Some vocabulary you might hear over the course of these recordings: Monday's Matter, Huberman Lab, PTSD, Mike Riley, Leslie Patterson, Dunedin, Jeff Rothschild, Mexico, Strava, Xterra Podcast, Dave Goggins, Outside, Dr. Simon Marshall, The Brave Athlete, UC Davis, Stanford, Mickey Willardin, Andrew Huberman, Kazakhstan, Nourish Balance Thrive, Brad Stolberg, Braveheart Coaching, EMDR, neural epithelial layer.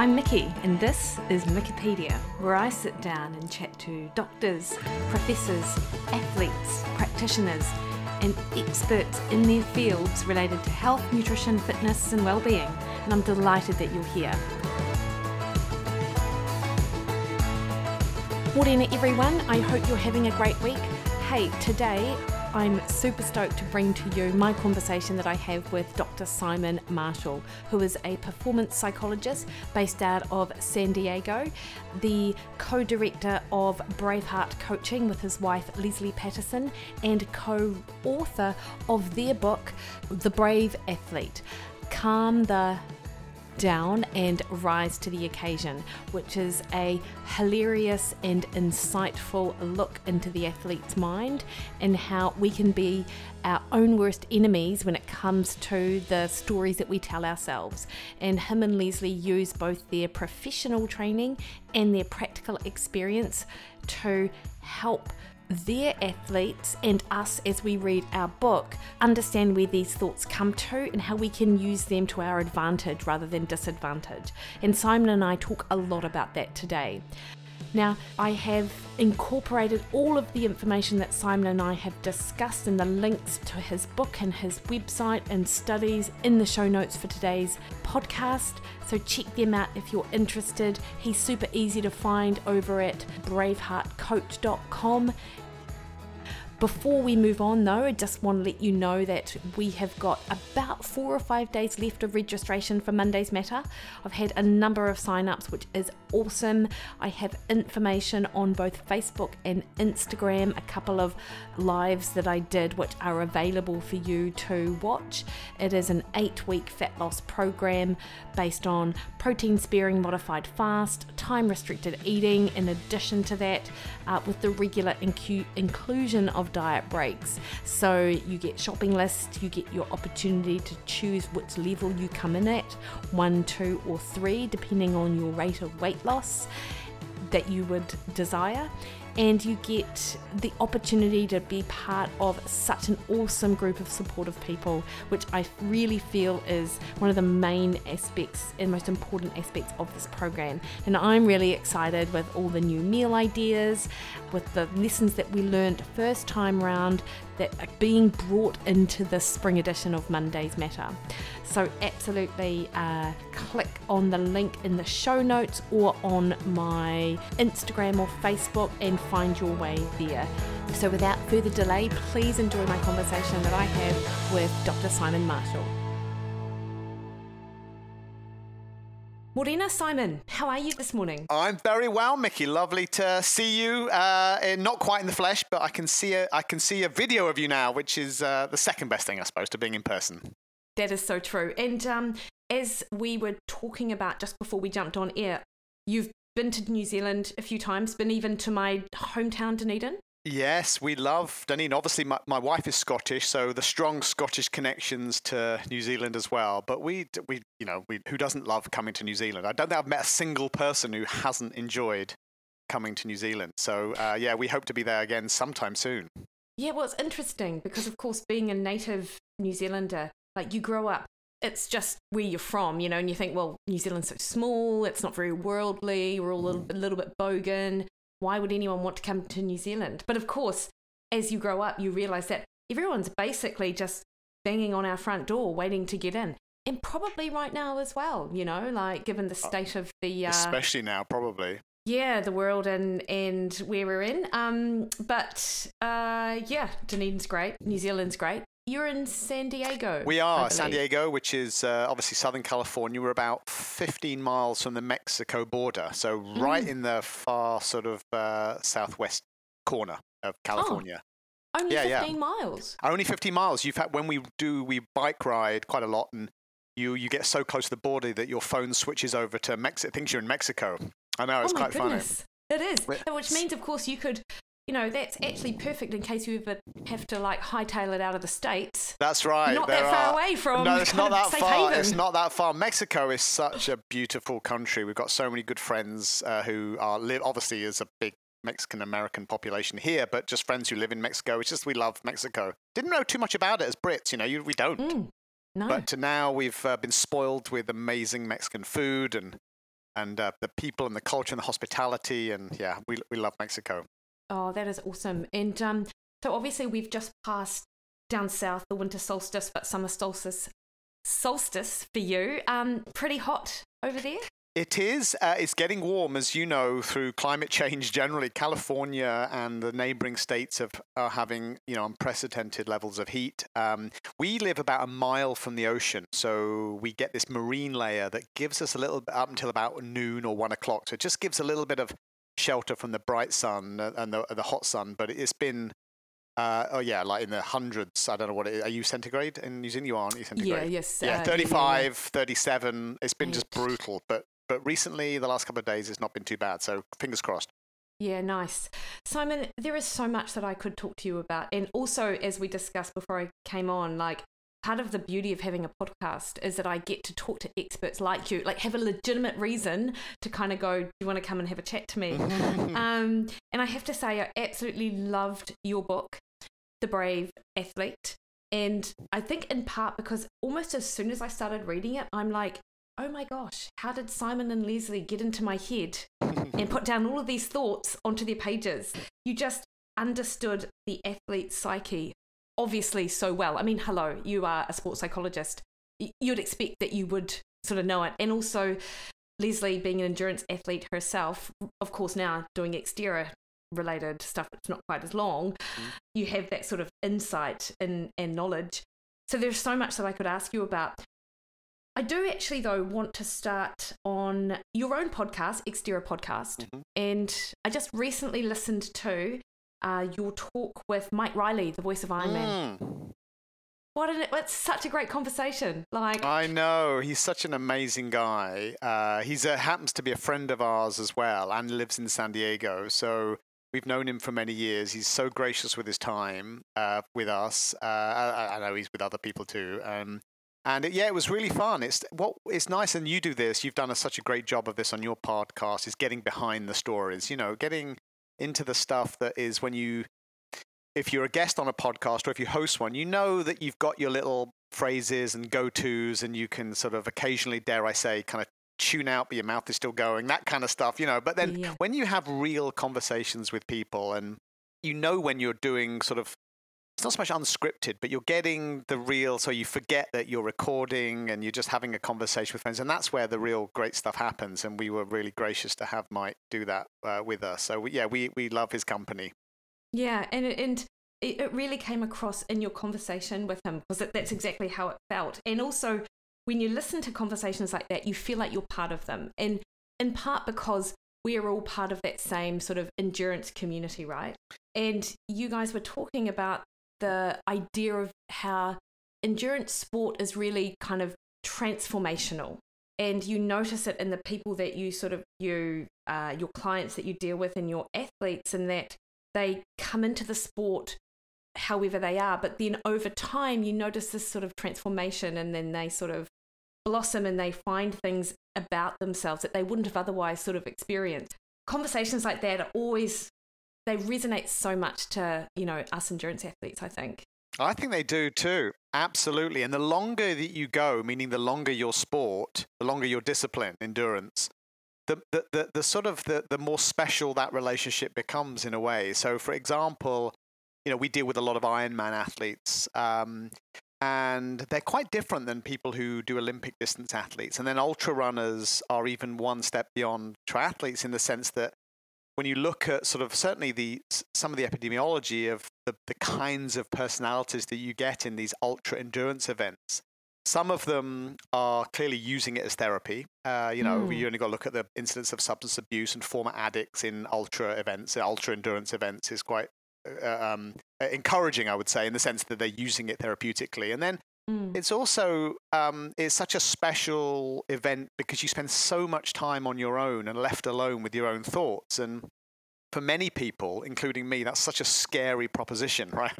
I'm Mickey, and this is Wikipedia, where I sit down and chat to doctors, professors, athletes, practitioners, and experts in their fields related to health, nutrition, fitness, and well-being. And I'm delighted that you're here. Morena everyone, I hope you're having a great week. Hey, today I'm super stoked to bring to you my conversation that I have with Dr. Simon Marshall, who is a performance psychologist based out of San Diego, the co-director of Braveheart Coaching with his wife Leslie Patterson, and co-author of their book, The Brave Athlete, Calm the Down and Rise to the Occasion, which is a hilarious and insightful look into the athlete's mind and how we can be our own worst enemies when it comes to the stories that we tell ourselves. And him and Leslie use both their professional training and their practical experience to help their athletes and us, as we read our book, understand where these thoughts come to and how we can use them to our advantage rather than disadvantage. And Simon and I talk a lot about that today. Now, I have incorporated all of the information that Simon and I have discussed and the links to his book and his website and studies in the show notes for today's podcast. So check them out if you're interested. He's super easy to find over at BraveHeartCoach.com. Before we move on though, I just want to let you know that we have got about 4 or 5 days left of registration for Monday's Matter. I've had a number of sign-ups, which is awesome. I have information on both Facebook and Instagram, a couple of lives that I did which are available for you to watch. It is an 8-week fat loss program based on protein-sparing modified fast, time-restricted eating in addition to that, with the regular inclusion of diet breaks. So you get shopping lists, you get your opportunity to choose which level you come in at, 1, 2, or 3, depending on your rate of weight loss that you would desire. And you get the opportunity to be part of such an awesome group of supportive people, which I really feel is one of the main aspects and most important aspects of this program. And I'm really excited with all the new meal ideas, with the lessons that we learned first time round that are being brought into the spring edition of Monday's Matter. So absolutely click on the link in the show notes or on my Instagram or Facebook and find your way there. So without further delay, please enjoy my conversation that I have with Dr. Simon Marshall. Morena, Simon, how are you this morning? I'm very well, Mickey. Lovely to see you. Not quite in the flesh, but I can see a video of you now, which is the second best thing, I suppose, to being in person. That is so true. And as we were talking about just before we jumped on air, you've been to New Zealand a few times, been even to my hometown, Dunedin. Yes, we love Dunedin. Obviously, my wife is Scottish, so the strong Scottish connections to New Zealand as well. But we who doesn't love coming to New Zealand? I don't think I've met a single person who hasn't enjoyed coming to New Zealand. So yeah, we hope to be there again sometime soon. Yeah, well, it's interesting because, of course, being a native New Zealander, like you grow up, it's just where you're from, you know, and you think, well, New Zealand's so small, it's not very worldly, we're all a little bit bogan. Why would anyone want to come to New Zealand? But of course, as you grow up, you realize that everyone's basically just banging on our front door, waiting to get in. And probably right now as well, you know, like given the state of the... especially now, probably. Yeah, the world and where we're in. Yeah, Dunedin's great. New Zealand's great. You're in San Diego. We are, San Diego, which is obviously Southern California. We're about 15 miles from the Mexico border. So right in the far sort of southwest corner of California. Oh, only 15 miles? Only 15 miles. You've had, when we bike ride quite a lot, and you get so close to the border that your phone switches over to Mexico. It thinks you're in Mexico. I know, it's quite funny. It is, which means, of course, you could... You know, that's actually perfect in case you ever have to like hightail it out of the States. That's right. Not that far away from. No, it's not that far. It's not that far. Mexico is such a beautiful country. We've got so many good friends who live. Obviously, there's a big Mexican American population here, but just friends who live in Mexico. It's just we love Mexico. Didn't know too much about it as Brits. You know, we don't. No. But now we've been spoiled with amazing Mexican food and and the people and the culture and the hospitality. And yeah, we love Mexico. Oh, that is awesome. And so obviously we've just passed down south the winter solstice, but summer solstice for you. Pretty hot over there. It is. It's getting warm, as you know, through climate change generally. California and the neighboring states are having, unprecedented levels of heat. We live about a mile from the ocean, so we get this marine layer that gives us a little bit up until about noon or 1 o'clock. So it just gives a little bit of shelter from the bright sun and the hot sun. But it's been, like in the hundreds. I don't know what it is. Are you centigrade in New Zealand? You aren't. You centigrade? Yeah, yes. 35, yeah. 37. It's been just brutal, but recently, the last couple of days, it's not been too bad. So fingers crossed. Yeah, nice. Simon, there is so much that I could talk to you about. And also, as we discussed before I came on, like part of the beauty of having a podcast is that I get to talk to experts like you, like have a legitimate reason to kind of go, do you want to come and have a chat to me? And I have to say, I absolutely loved your book, The Brave Athlete. And I think in part because almost as soon as I started reading it, I'm like, oh my gosh, how did Simon and Leslie get into my head and put down all of these thoughts onto their pages? You just understood the athlete's psyche obviously so well. I mean, hello, you are a sports psychologist. You'd expect that you would sort of know it. And also Leslie being an endurance athlete herself, of course now doing Xterra related stuff, it's not quite as long. You have that sort of insight and knowledge. So there's so much that I could ask you about. I do actually, though, want to start on your own podcast, Xterra Podcast, and I just recently listened to your talk with Mike Riley, the voice of Ironman. It's such a great conversation. Like, I know, he's such an amazing guy. He's happens to be a friend of ours as well and lives in San Diego, so we've known him for many years. He's so gracious with his time with us. I know he's with other people too. And it was really fun. It's nice, and you do this. You've done such a great job of this on your podcast. Is getting behind the stories, getting into the stuff that is if you're a guest on a podcast or if you host one, that you've got your little phrases and go-tos, and you can sort of occasionally, dare I say, kind of tune out, but your mouth is still going, that kind of stuff, But then when you have real conversations with people, and when you're doing sort of, it's not so much unscripted, but you're getting the real, so you forget that you're recording and you're just having a conversation with friends. And that's where the real great stuff happens. And we were really gracious to have Mike do that with us. So we love his company. Yeah. And it really came across in your conversation with him, because that's exactly how it felt. And also when you listen to conversations like that, you feel like you're part of them. And in part because we are all part of that same sort of endurance community, right? And you guys were talking about the idea of how endurance sport is really kind of transformational, and you notice it in the people that you sort of your clients that you deal with and your athletes, and that they come into the sport however they are, but then over time you notice this sort of transformation, and then they sort of blossom and they find things about themselves that they wouldn't have otherwise sort of experienced. Conversations like that are always, they resonate so much to, us endurance athletes, I think. I think they do too. Absolutely. And the longer that you go, meaning the longer your sport, the longer your discipline, endurance, the sort of the more special that relationship becomes in a way. So for example, we deal with a lot of Ironman athletes, and they're quite different than people who do Olympic distance athletes. And then ultra runners are even one step beyond triathletes, in the sense that when you look at sort of certainly some of the epidemiology of the kinds of personalities that you get in these ultra endurance events, some of them are clearly using it as therapy. You only got to look at the incidence of substance abuse and former addicts in ultra events. Ultra endurance events is quite encouraging, I would say, in the sense that they're using it therapeutically. And then it's also it's such a special event because you spend so much time on your own and left alone with your own thoughts. And for many people, including me, that's such a scary proposition, right?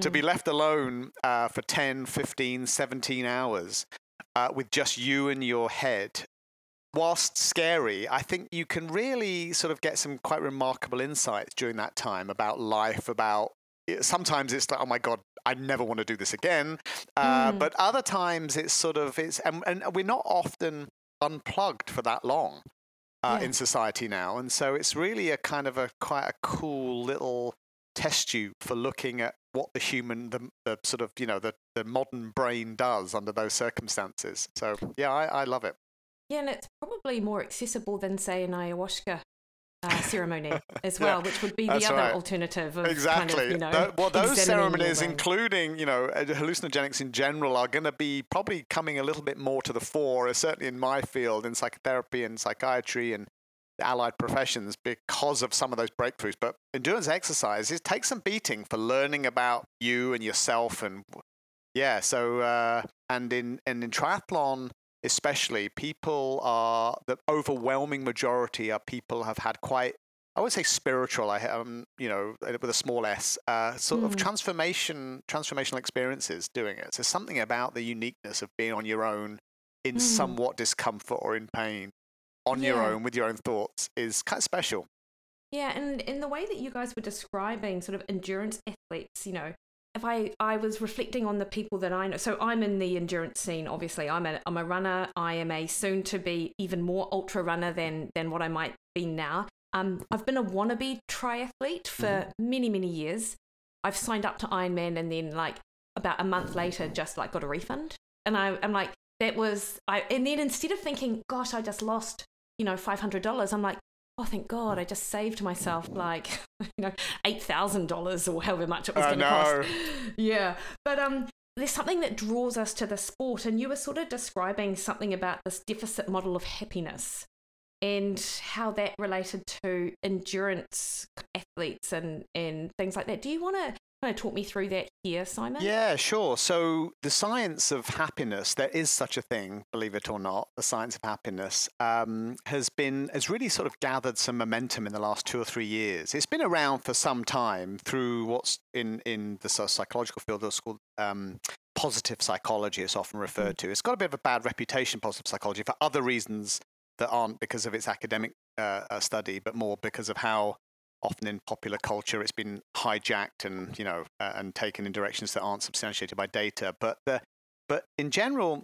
To be left alone for 10, 15, 17 hours with just you and your head. Whilst scary, I think you can really sort of get some quite remarkable insights during that time about life, about sometimes it's like, oh my God, I never want to do this again. But other times it's sort of, and we're not often unplugged for that long. in society now. And so it's really a kind of a quite a cool little test tube for looking at what the human, the sort of, you know, the modern brain does under those circumstances. So yeah, I love it. Yeah, and it's probably more accessible than, say, an ayahuasca ceremony as well, which would be the other alternative. Of exactly. Kind of, you know, well, those ceremonies, including, you know, hallucinogenics in general, are going to be probably coming a little bit more to the fore, certainly in my field, in psychotherapy and psychiatry and allied professions, because of some of those breakthroughs. But endurance exercises take some beating for learning about you and yourself, and and in triathlon especially, people are, the overwhelming majority of people have had quite, I would say spiritual, you know, with a small s, sort of transformational experiences doing it. So something about the uniqueness of being on your own in somewhat discomfort or in pain, on your own with your own thoughts, is kind of special. Yeah, and in the way that you guys were describing sort of endurance athletes, you know, if I was reflecting on the people that I know, so I'm in the endurance scene, obviously. I'm a runner. I am a soon to be even more ultra runner than what I might be now. I've been a wannabe triathlete for many years. I've signed up to Ironman, and then like about a month later, just like got a refund, and I'm like, that was and then instead of thinking, gosh, I just lost, you know, $500, I'm like, oh, thank God, I just saved myself like, you know, $8,000 or however much it was going to cost. Yeah. But there's something that draws us to the sport. And you were sort of describing something about this deficit model of happiness and how that related to endurance athletes and things like that. Do you want to kind of talk me through that here, Simon? Yeah, sure. So the science of happiness, there is such a thing, believe it or not, the science of happiness, has really sort of gathered some momentum in the last 2 or 3 years. It's been around for some time through what's in the psychological field that's called positive psychology. It's often referred to. It's got a bit of a bad reputation, positive psychology, for other reasons that aren't because of its academic study, but more because of how often in popular culture it's been hijacked and, you know, and taken in directions that aren't substantiated by data. But in general,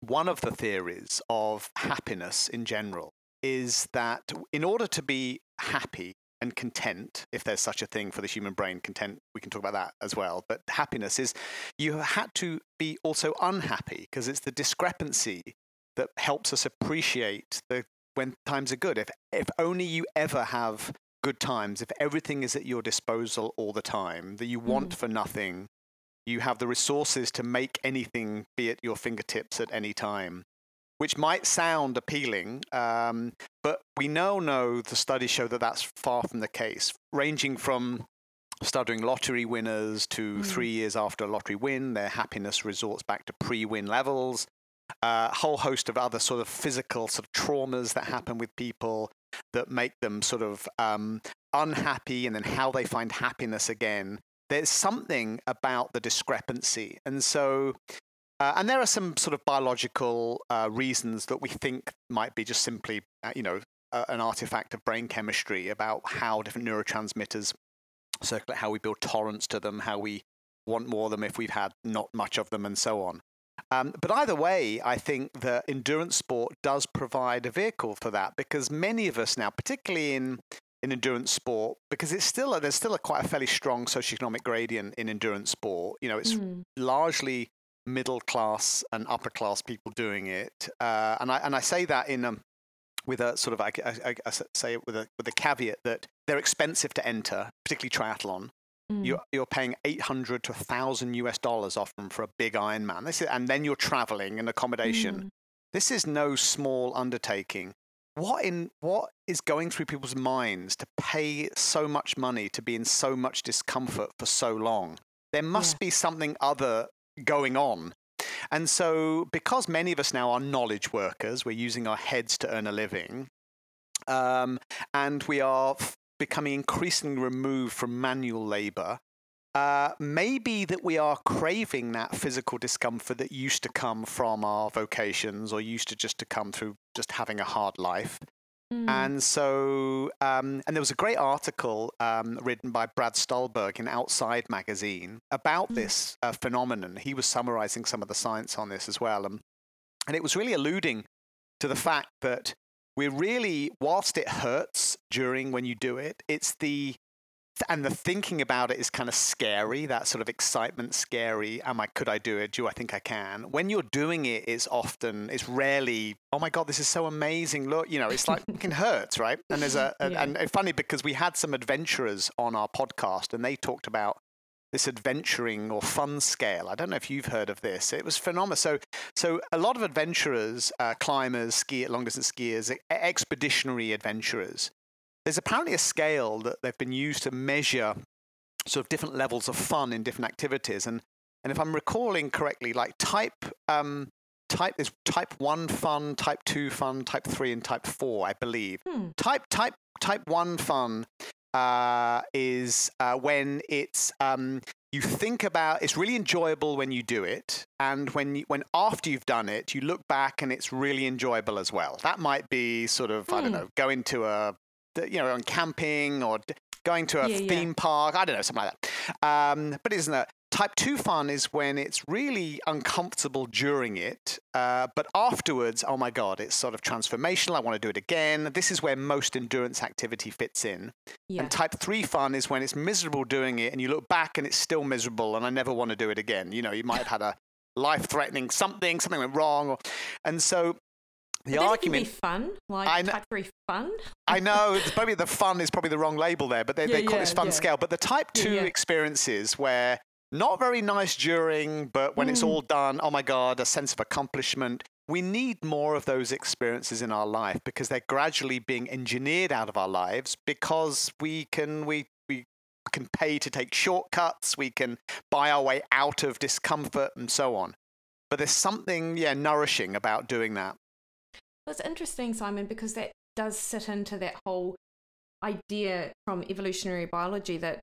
one of the theories of happiness in general is that in order to be happy and content, if there's such a thing for the human brain, content, we can talk about that as well, but happiness is, you had to be also unhappy, because it's the discrepancy that helps us appreciate when times are good. If only you ever have good times, if everything is at your disposal all the time, that you want for nothing, you have the resources to make anything be at your fingertips at any time, which might sound appealing, but we now know the studies show that that's far from the case, ranging from studying lottery winners to 3 years after a lottery win, their happiness resorts back to pre-win levels, a whole host of other sort of physical sort of traumas that happen with people that make them sort of unhappy, and then how they find happiness again. There's something about the discrepancy. And so, and there are some sort of biological reasons that we think might be just simply, you know, an artifact of brain chemistry about how different neurotransmitters circulate, how we build tolerance to them, how we want more of them if we've had not much of them, and so on. But either way, I think that endurance sport does provide a vehicle for that, because many of us now, particularly in endurance sport, because it's still there's still a quite a fairly strong socioeconomic gradient in endurance sport. You know, it's largely middle class and upper class people doing it, and I say that in with a sort of I say it with a caveat that they're expensive to enter, particularly triathlon. You're paying $800 to $1,000 often for a big Ironman. This is, and then you're traveling and accommodation. This is no small undertaking. What is going through people's minds to pay so much money to be in so much discomfort for so long? There must be something other going on. And so, because many of us now are knowledge workers, we're using our heads to earn a living, and we are becoming increasingly removed from manual labor, maybe that we are craving that physical discomfort that used to come from our vocations, or used to just to come through just having a hard life. And so, and there was a great article written by Brad Stolberg in Outside magazine about this phenomenon. He was summarizing some of the science on this as well. And it was really alluding to the fact that we're really, whilst it hurts during when you do it, it's the thinking about it is kind of scary, that sort of excitement, scary. Could I do it? Do I think I can? When you're doing it, it's rarely, oh my God, this is so amazing. Look, it's like fucking hurts, right? And there's and funny because we had some adventurers on our podcast and they talked about this adventuring or fun scale. I don't know if you've heard of this. It was phenomenal. So a lot of adventurers, climbers, long-distance skiers, expeditionary adventurers, there's apparently a scale that they've been used to measure sort of different levels of fun in different activities. And if I'm recalling correctly, like there's type 1 fun, type 2 fun, type 3, and type 4, I believe. Type 1 fun is when it's you think about, it's really enjoyable when you do it, and when after you've done it, you look back and it's really enjoyable as well. That might be sort of I don't know, going to on camping or going to a theme park. I don't know, something like that. But isn't that type 2 fun is when it's really uncomfortable during it, but afterwards, oh my God, it's sort of transformational. I want to do it again. This is where most endurance activity fits in. Yeah. And type 3 fun is when it's miserable doing it and you look back and it's still miserable and I never want to do it again. You might have had a life-threatening something went wrong. The argument can be fun, like type 3 fun. I know it's maybe the fun is probably the wrong label there, but they call this fun scale. But the type 2 experiences where not very nice during, but when it's all done, oh my God, a sense of accomplishment. We need more of those experiences in our life because they're gradually being engineered out of our lives because we can pay to take shortcuts, we can buy our way out of discomfort and so on. But there's something nourishing about doing that. Well, it's interesting, Simon, because that does sit into that whole idea from evolutionary biology that,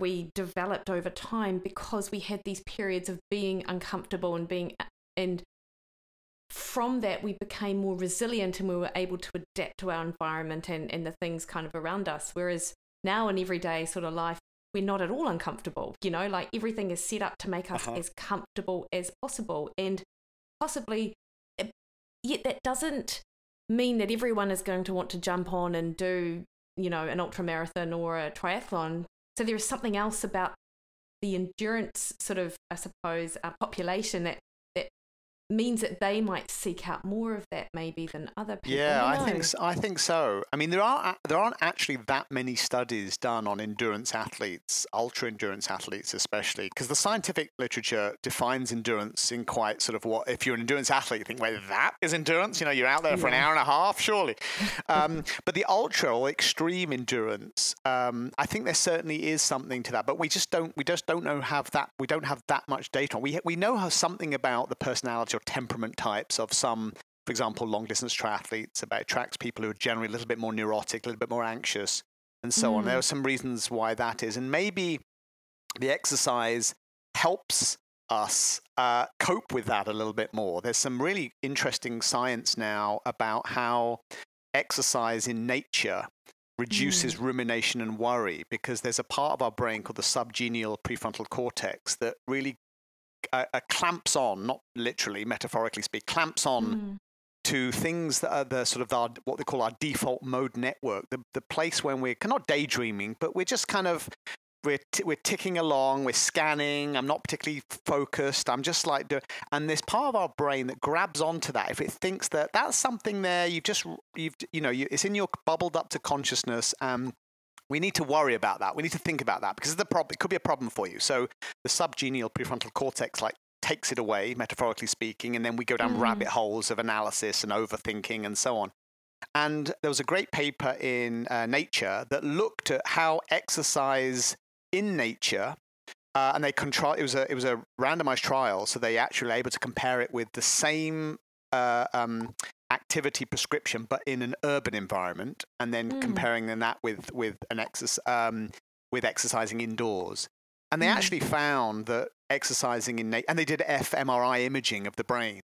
we developed over time because we had these periods of being uncomfortable and from that we became more resilient and we were able to adapt to our environment and the things kind of around us. Whereas now in everyday sort of life, we're not at all uncomfortable, like everything is set up to make us as comfortable as possible, and possibly yet that doesn't mean that everyone is going to want to jump on and do, an ultramarathon or a triathlon. So there is something else about the endurance sort of, I suppose, population that means that they might seek out more of that maybe than other people. Yeah, I think so. I mean, there aren't actually that many studies done on endurance athletes, ultra endurance athletes especially, because the scientific literature defines endurance in quite sort of what, if you're an endurance athlete, you think, well, that is endurance. You're out there for an hour and a half, surely. But the ultra or extreme endurance, I think there certainly is something to that, but we don't have that much data. We know something about the personality or temperament types of some, for example, long-distance triathletes, about tracks people who are generally a little bit more neurotic, a little bit more anxious, and so on. There are some reasons why that is. And maybe the exercise helps us cope with that a little bit more. There's some really interesting science now about how exercise in nature reduces rumination and worry, because there's a part of our brain called the subgenial prefrontal cortex that really clamps on, not literally, metaphorically speak, clamps on to things that are the sort of what they call our default mode network, the place when we're not daydreaming, but we're just kind of, we're ticking along, we're scanning, I'm not particularly focused, I'm just like, and there's part of our brain that grabs onto that. If it thinks that that's something there, it's in your bubbled up to consciousness, we need to worry about that. We need to think about that because it could be a problem for you. So the subgenial prefrontal cortex takes it away, metaphorically speaking, and then we go down rabbit holes of analysis and overthinking and so on. And there was a great paper in Nature that looked at how exercise in nature, and they it was a randomized trial, so they actually were able to compare it with the same activity prescription, but in an urban environment, and then comparing that with exercising indoors. And they actually found that exercising in nature, and they did fMRI imaging of the brain,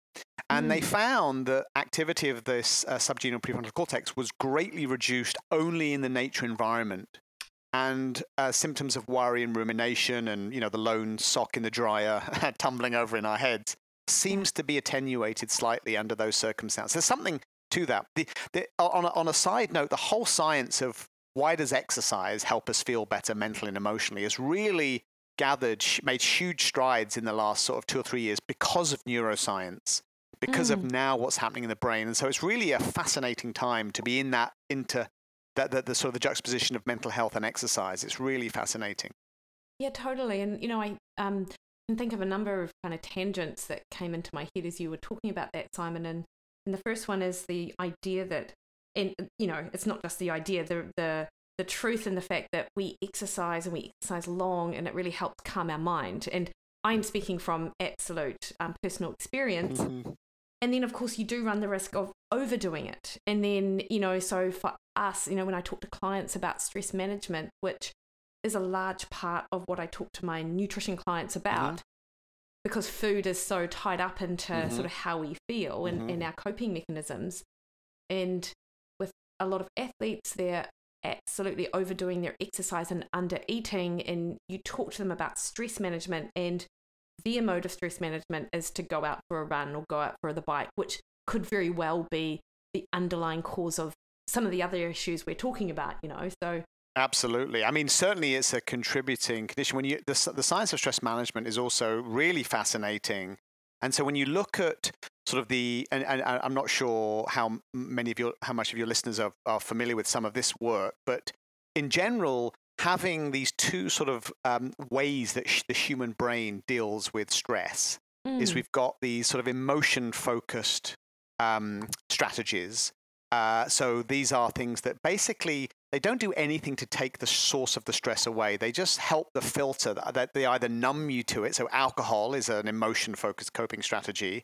and they found that activity of this subgenial prefrontal cortex was greatly reduced only in the nature environment, and symptoms of worry and rumination, and the lone sock in the dryer tumbling over in our heads, seems to be attenuated slightly under those circumstances. There's something to that. On a side note, the whole science of why does exercise help us feel better mentally and emotionally is really made huge strides in the last sort of 2 or 3 years because of neuroscience, because of now what's happening in the brain. And so it's really a fascinating time to be in that, into the sort of the juxtaposition of mental health and exercise. It's really fascinating. Yeah, totally. And, you know, I can think of a number of kind of tangents that came into my head as you were talking about that, Simon. And the first one is the idea that, and you know, it's not just the idea, the truth and the fact that we exercise long, and it really helps calm our mind. And I'm speaking from absolute personal experience. Mm-hmm. And then, of course, you do run the risk of overdoing it. And then, you know, so for us, you know, when I talk to clients about stress management, which is a large part of what I talk to my nutrition clients about, because food is so tied up into sort of how we feel and our coping mechanisms. And with a lot of athletes, they're absolutely overdoing their exercise and under eating, and you talk to them about stress management, and their mode of stress management is to go out for a run or go out for the bike, which could very well be the underlying cause of some of the other issues we're talking about, you know. So absolutely. I mean, certainly it's a contributing condition. When you the science of stress management is also really fascinating. And so when you look at sort of the, and I'm not sure how much of your listeners are familiar with some of this work, but in general, having these two sort of ways that the human brain deals with stress is we've got these sort of emotion-focused strategies. So these are things that basically, they don't do anything to take the source of the stress away. They just help the filter. That they either numb you to it. So alcohol is an emotion-focused coping strategy.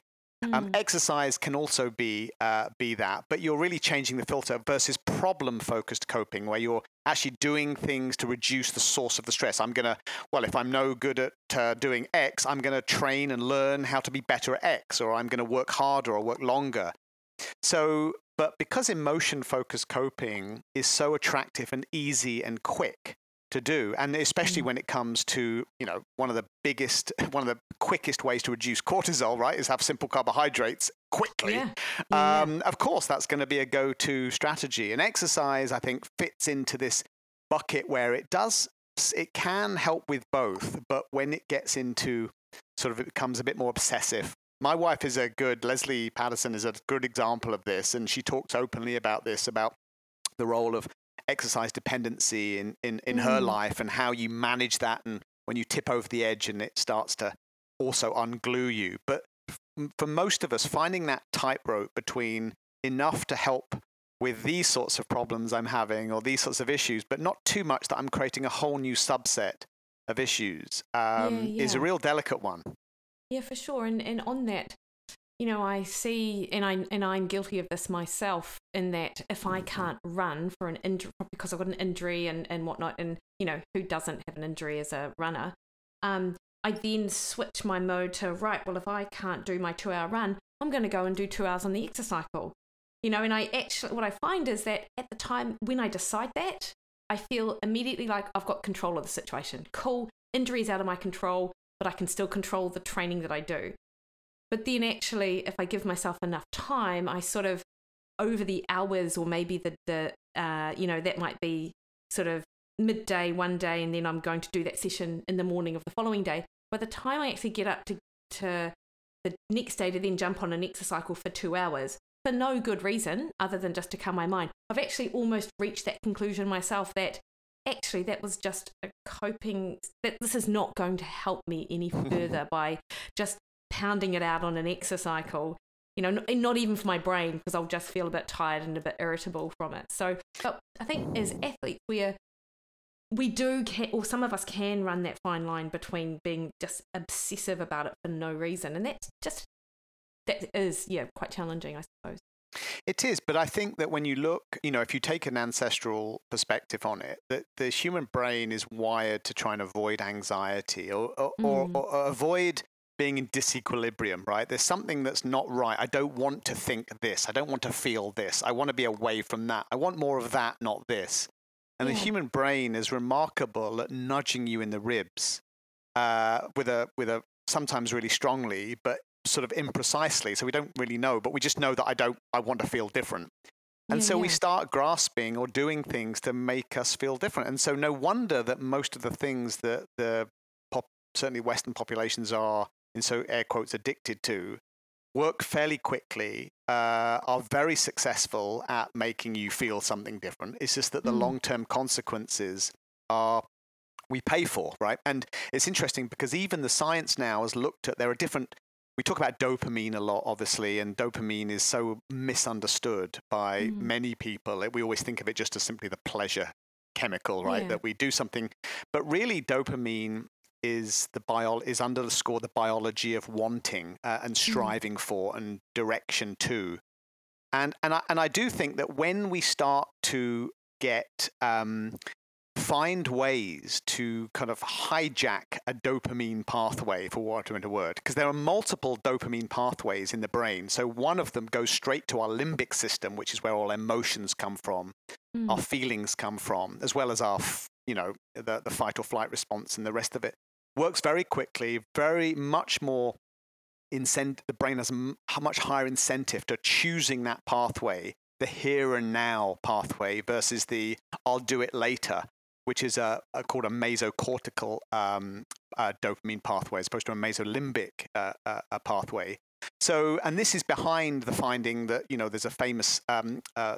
Exercise can also be that, but you're really changing the filter versus problem-focused coping, where you're actually doing things to reduce the source of the stress. If I'm no good at doing X, I'm going to train and learn how to be better at X, or I'm going to work harder or work longer. So, but because emotion-focused coping is so attractive and easy and quick to do, and especially when it comes to, you know, one of the quickest ways to reduce cortisol, right, is have simple carbohydrates quickly. Yeah. Of course, that's going to be a go-to strategy. And exercise, I think, fits into this bucket where it can help with both, but when it gets into sort of, it becomes a bit more obsessive. My wife Leslie Patterson is a good example of this, and she talks openly about this, about the role of exercise dependency in her life and how you manage that, and when you tip over the edge and it starts to also unglue you. But for most of us, finding that tightrope between enough to help with these sorts of problems I'm having or these sorts of issues, but not too much that I'm creating a whole new subset of issues is a real delicate one. Yeah, for sure. And on that, you know, I see, and I'm guilty of this myself, in that if I can't run for an injury, because I've got an injury and whatnot, and, you know, who doesn't have an injury as a runner, I then switch my mode to, right, well, if I can't do my 2-hour run, I'm going to go and do 2 hours on the exercycle. You know, and I actually, what I find is that at the time when I decide that, I feel immediately like I've got control of the situation. Cool, injury's out of my control, but I can still control the training that I do. But then actually, if I give myself enough time, I sort of, over the hours, or maybe that might be sort of midday one day, and then I'm going to do that session in the morning of the following day. By the time I actually get up to the next day to then jump on an exercycle for 2 hours, for no good reason other than just to calm my mind, I've actually almost reached that conclusion myself that actually that was just a coping, that this is not going to help me any further by just pounding it out on an exercycle, you know, and not even for my brain, because I'll just feel a bit tired and a bit irritable from it. So I think as athletes, some of us can run that fine line between being just obsessive about it for no reason. And that is quite challenging, I suppose. It is, but I think that when you look, you know, if you take an ancestral perspective on it, that the human brain is wired to try and avoid anxiety or avoid being in disequilibrium, right? There's something that's not right. I don't want to think this. I don't want to feel this. I want to be away from that. I want more of that, not this. And the human brain is remarkable at nudging you in the ribs, sometimes really strongly, but sort of imprecisely, so we don't really know, but we just know that I want to feel different. And so we start grasping or doing things to make us feel different. And so no wonder that most of the things that certainly Western populations are, in so air quotes, addicted to, work fairly quickly, are very successful at making you feel something different. It's just that the long-term consequences we pay for, right? And it's interesting because even the science now has looked at, there are different, we talk about dopamine a lot, obviously, and dopamine is so misunderstood by many people. We always think of it just as simply the pleasure chemical, right? Yeah. That we do something, but really dopamine is underscore the biology of wanting and striving for and direction to. And I do think that when we start to get find ways to kind of hijack a dopamine pathway, for want of a word, because there are multiple dopamine pathways in the brain. So one of them goes straight to our limbic system, which is where all emotions come from, our feelings come from, as well as our the fight or flight response and the rest of it. Works very quickly, very much more incentive. The brain has a much higher incentive to choosing that pathway, the here and now pathway, versus the I'll do it later, which is called a mesocortical dopamine pathway, as opposed to a mesolimbic pathway. So, and this is behind the finding that, there's a famous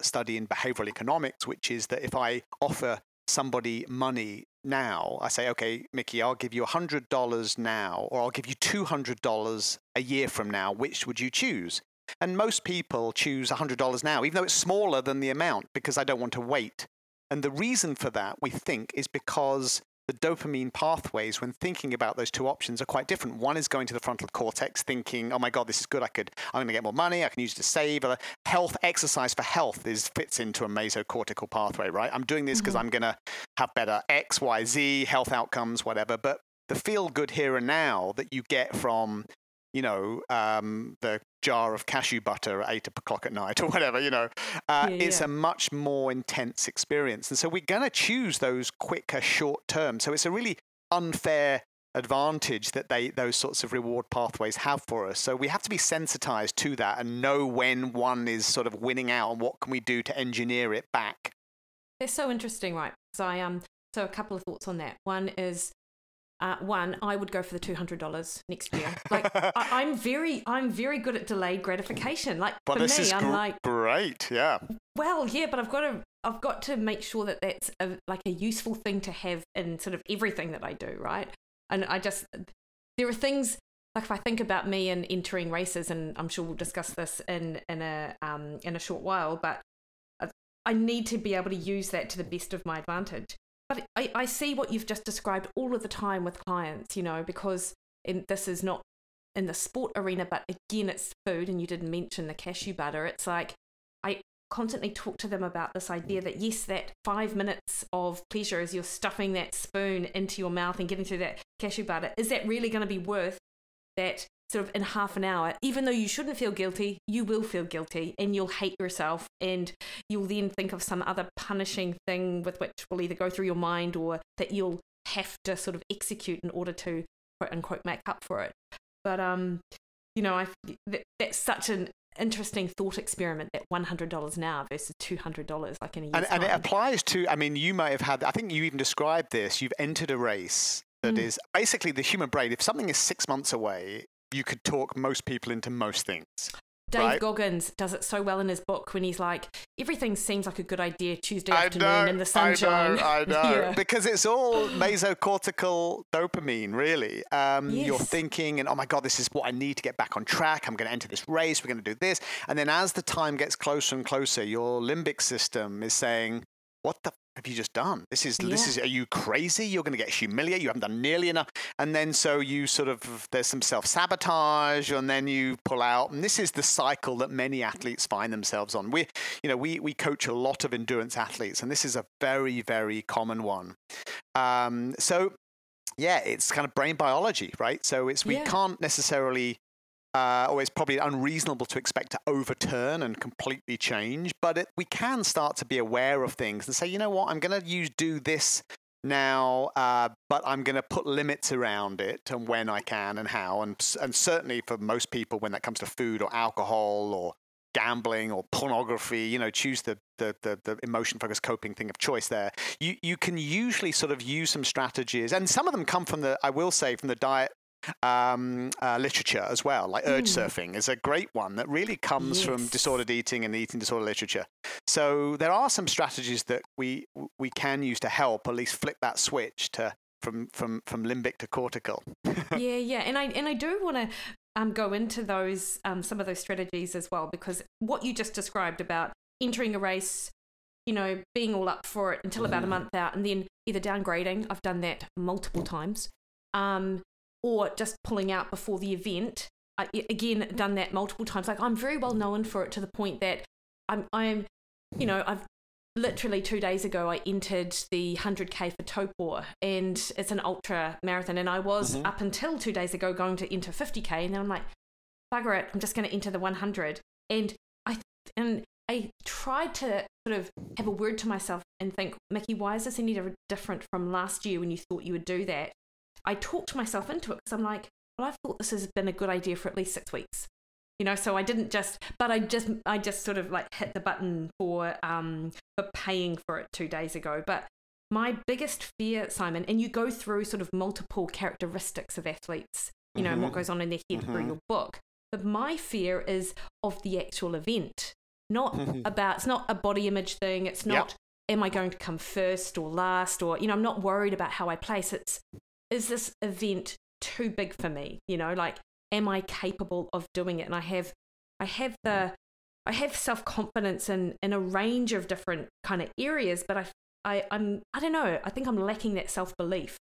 study in behavioral economics, which is that if I offer somebody money now, I say, okay, Mickey, I'll give you $100 now, or I'll give you $200 a year from now, which would you choose? And most people choose $100 now, even though it's smaller than the amount, because I don't want to wait. And the reason for that, we think, is because the dopamine pathways, when thinking about those two options, are quite different. One is going to the frontal cortex, thinking, oh my God, this is good. I'm going to get more money. I can use it to save. Health, exercise for health fits into a mesocortical pathway, right? I'm doing this because I'm going to have better X, Y, Z, health outcomes, whatever. But the feel good here and now that you get from, the jar of cashew butter at 8:00 at night or whatever, it's a much more intense experience. And so we're going to choose those quicker short term. So it's a really unfair advantage that those sorts of reward pathways have for us. So we have to be sensitized to that and know when one is sort of winning out and what can we do to engineer it back. They're so interesting, right? So a couple of thoughts on that. One is, I would go for the $200 next year. Like I'm very good at delayed gratification. Like, but for this me, great, yeah. Well, yeah, but I've got to make sure that that's a useful thing to have in sort of everything that I do, right? And there are things like, if I think about me and entering races, and I'm sure we'll discuss this in a short while, but I need to be able to use that to the best of my advantage. But I see what you've just described all of the time with clients, because this is not in the sport arena, but again, it's food, and you didn't mention the cashew butter. It's like, I constantly talk to them about this idea that, yes, that 5 minutes of pleasure as you're stuffing that spoon into your mouth and getting through that cashew butter, is that really going to be worth that sort of in half an hour? Even though you shouldn't feel guilty, you will feel guilty, and you'll hate yourself, and you'll then think of some other punishing thing with which will either go through your mind or that you'll have to sort of execute in order to, quote unquote, make up for it. But that's such an interesting thought experiment, that $100 now versus $200 like in a year. And it applies to, you may have had, I think you even described this, you've entered a race that is basically the human brain. If something is 6 months away, you could talk most people into most things. Dave Goggins does it so well in his book when he's like, everything seems like a good idea Tuesday afternoon in the sunshine. I know. Yeah. Because it's all mesocortical dopamine, really. Yes. You're thinking, and oh my God, this is what I need to get back on track. I'm going to enter this race. We're going to do this. And then as the time gets closer and closer, your limbic system is saying, what the have you just done? This is, are you crazy? You're going to get humiliated. You haven't done nearly enough. And then so you sort of, there's some self-sabotage, and then you pull out. And this is the cycle that many athletes find themselves on. We coach a lot of endurance athletes, and this is a very, very common one. It's kind of brain biology, right? So we can't necessarily, or it's probably unreasonable to expect to overturn and completely change, but we can start to be aware of things and say, you know what, I'm going to do this now, but I'm going to put limits around it and when I can and how. And certainly for most people, when that comes to food or alcohol or gambling or pornography, you know, choose the emotion-focused coping thing of choice there. You can usually sort of use some strategies. And some of them come from the diet literature as well, like urge surfing is a great one that really comes from disordered eating and eating disorder literature. So there are some strategies that we can use to help at least flip that switch to from limbic to cortical. And I do want to go into those some of those strategies as well, because what you just described about entering a race, you know, being all up for it until about a month out and then either downgrading, I've done that multiple times, or just pulling out before the event. I, again, done that multiple times. Like, I'm very well known for it, to the point that I'm you know, I've literally 2 days ago, I entered the 100K for Taupo, and it's an ultra marathon. And I was up until 2 days ago going to enter 50K. And then I'm like, bugger it, I'm just going to enter the 100. And I tried to sort of have a word to myself and think, Mickey, why is this any different from last year when you thought you would do that? I talked myself into it, because I'm like, well, I've thought this has been a good idea for at least 6 weeks, you know. So I didn't just, but I just sort of like hit the button for paying for it 2 days ago. But my biggest fear, Simon, and you go through sort of multiple characteristics of athletes, you know, and what goes on in their head through your book. But my fear is of the actual event, not about, it's not a body image thing. It's not, am I going to come first or last, or, you know, I'm not worried about how I place. It's, is this event too big for me? You know, like, am I capable of doing it? And I have self-confidence in a range of different kind of areas, but I don't know. I think I'm lacking that self-belief.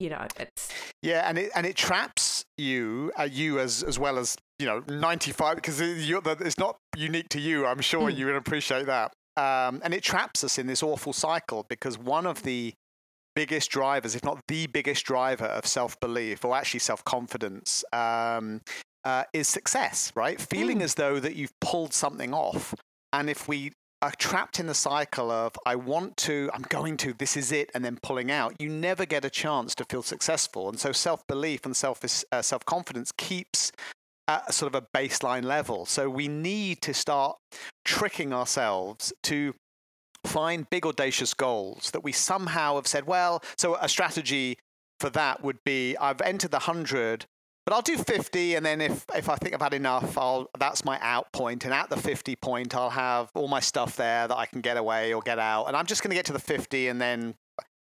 You know, it's and it traps you as well as, you know, 95, because it's not unique to you. I'm sure you would appreciate that. And it traps us in this awful cycle, because one of the biggest drivers, if not the biggest driver of self-belief, or actually self-confidence, is success, right? Feeling as though that you've pulled something off. And if we are trapped in the cycle of, I want to, I'm going to, this is it, and then pulling out, you never get a chance to feel successful. And so self-belief and self-confidence keeps at sort of a baseline level. So we need to start tricking ourselves to find big audacious goals that we somehow have said, well, so a strategy for that would be, I've entered the 100, but I'll do 50. And then if I think I've had enough, that's my out point. And at the 50 point, I'll have all my stuff there that I can get away or get out. And I'm just going to get to the 50. And then,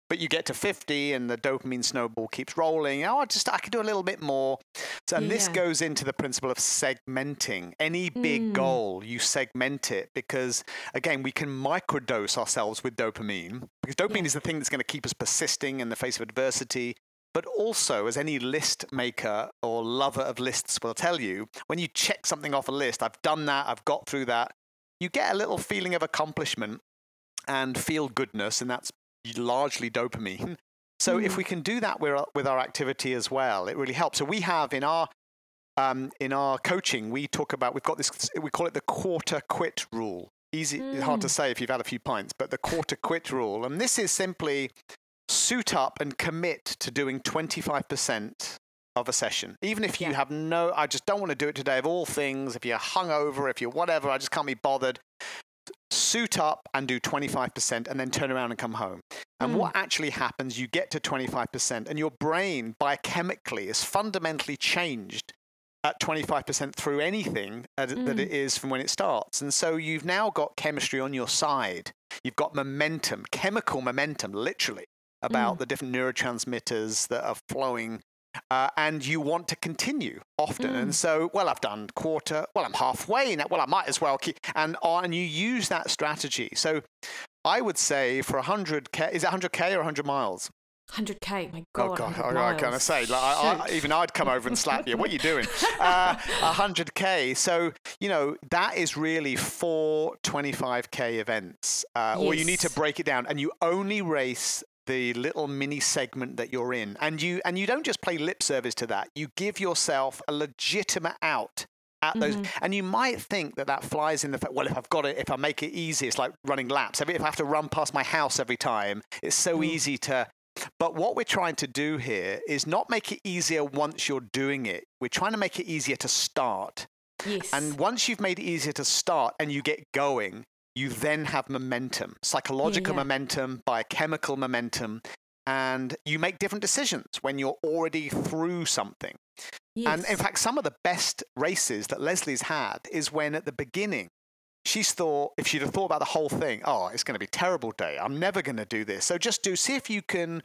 but you get to 50 and the dopamine snowball keeps rolling. Oh, I could do a little bit more. So, and this goes into the principle of segmenting. Any big goal, you segment it, because again, we can microdose ourselves with dopamine, because dopamine is the thing that's going to keep us persisting in the face of adversity. But also, as any list maker or lover of lists will tell you, when you check something off a list, I've done that, I've got through that, you get a little feeling of accomplishment and feel goodness. And that's largely dopamine. So if we can do that with our activity as well, it really helps. So we have in our coaching, we talk about, we've got this, we call it the quarter quit rule. Easy, hard to say if you've had a few pints, but the quarter quit rule. And this is simply suit up and commit to doing 25% of a session. Even if you have no, I just don't want to do it today of all things. If you're hungover, if you're whatever, I just can't be bothered. Suit up and do 25% and then turn around and come home. And what actually happens, you get to 25% and your brain biochemically is fundamentally changed at 25% through anything that it is from when it starts. And so you've now got chemistry on your side. You've got momentum, chemical momentum, literally, about the different neurotransmitters that are flowing. And you want to continue often. And so, well, I've done quarter, well, I'm halfway now, well, I might as well keep, and you use that strategy. So I would say for 100K, is it 100K or 100 miles? 100K, my God. Oh, God, I kind of say, like, I'd come over and slap you. What are you doing? 100K. So, you know, that is really 4 25K events. Or you need to break it down, and you only race the little mini segment that you're in, and you don't just play lip service to that. You give yourself a legitimate out at those. And you might think that that flies in the fact, well, if I've got it, if I make it easy, it's like running laps. If I have to run past my house every time, it's so easy to... But what we're trying to do here is not make it easier once you're doing it. We're trying to make it easier to start. Yes. And once you've made it easier to start and you get going, you then have momentum, psychological momentum, biochemical momentum, and you make different decisions when you're already through something. Yes. And in fact, some of the best races that Leslie's had is when at the beginning, she's thought, if she'd have thought about the whole thing, oh, it's going to be a terrible day. I'm never going to do this. So just see if you can,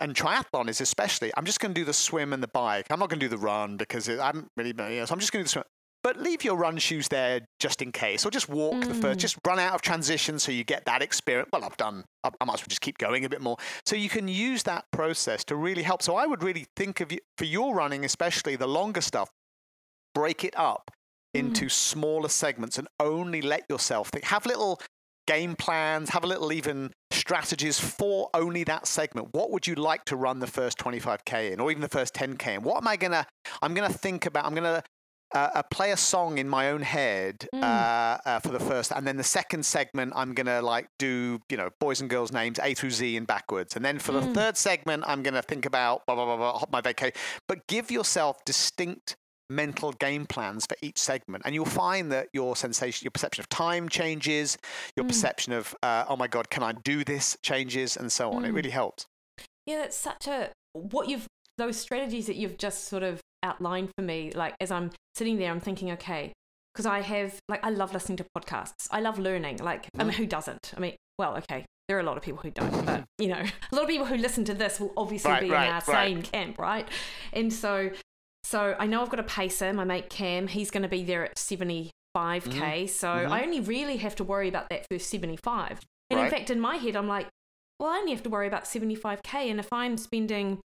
and triathlon is especially, I'm just going to do the swim and the bike. I'm not going to do the run because I haven't really been, so I'm just going to do the swim. But leave your run shoes there just in case, or just walk the first, just run out of transition so you get that experience. Well, I might as well just keep going a bit more. So you can use that process to really help. So I would really think of you, for your running, especially the longer stuff, break it up into smaller segments and only let yourself think. Have little game plans, have a little even strategies for only that segment. What would you like to run the first 25K in, or even the first 10K in? What am I going to, play a song in my own head for the first, and then the second segment I'm gonna do boys and girls names A through Z and backwards, and then for the third segment I'm gonna think about blah blah blah, blah, my vacation. But give yourself distinct mental game plans for each segment, and you'll find that your perception of time changes, your perception of oh my god, can I do this changes, and so on. It really helps. Yeah, that's such a those strategies that you've just sort of outlined for me, as I'm sitting there, I'm thinking, okay, because I have, I love listening to podcasts. I love learning. I mean, who doesn't? I mean, well, okay, there are a lot of people who don't, but, a lot of people who listen to this will obviously be in our same camp, right? And so I know I've got a pacer, my mate Cam, he's going to be there at 75K, so I only really have to worry about that first 75. And in fact, in my head, I'm like, well, I only have to worry about 75K, and if I'm spending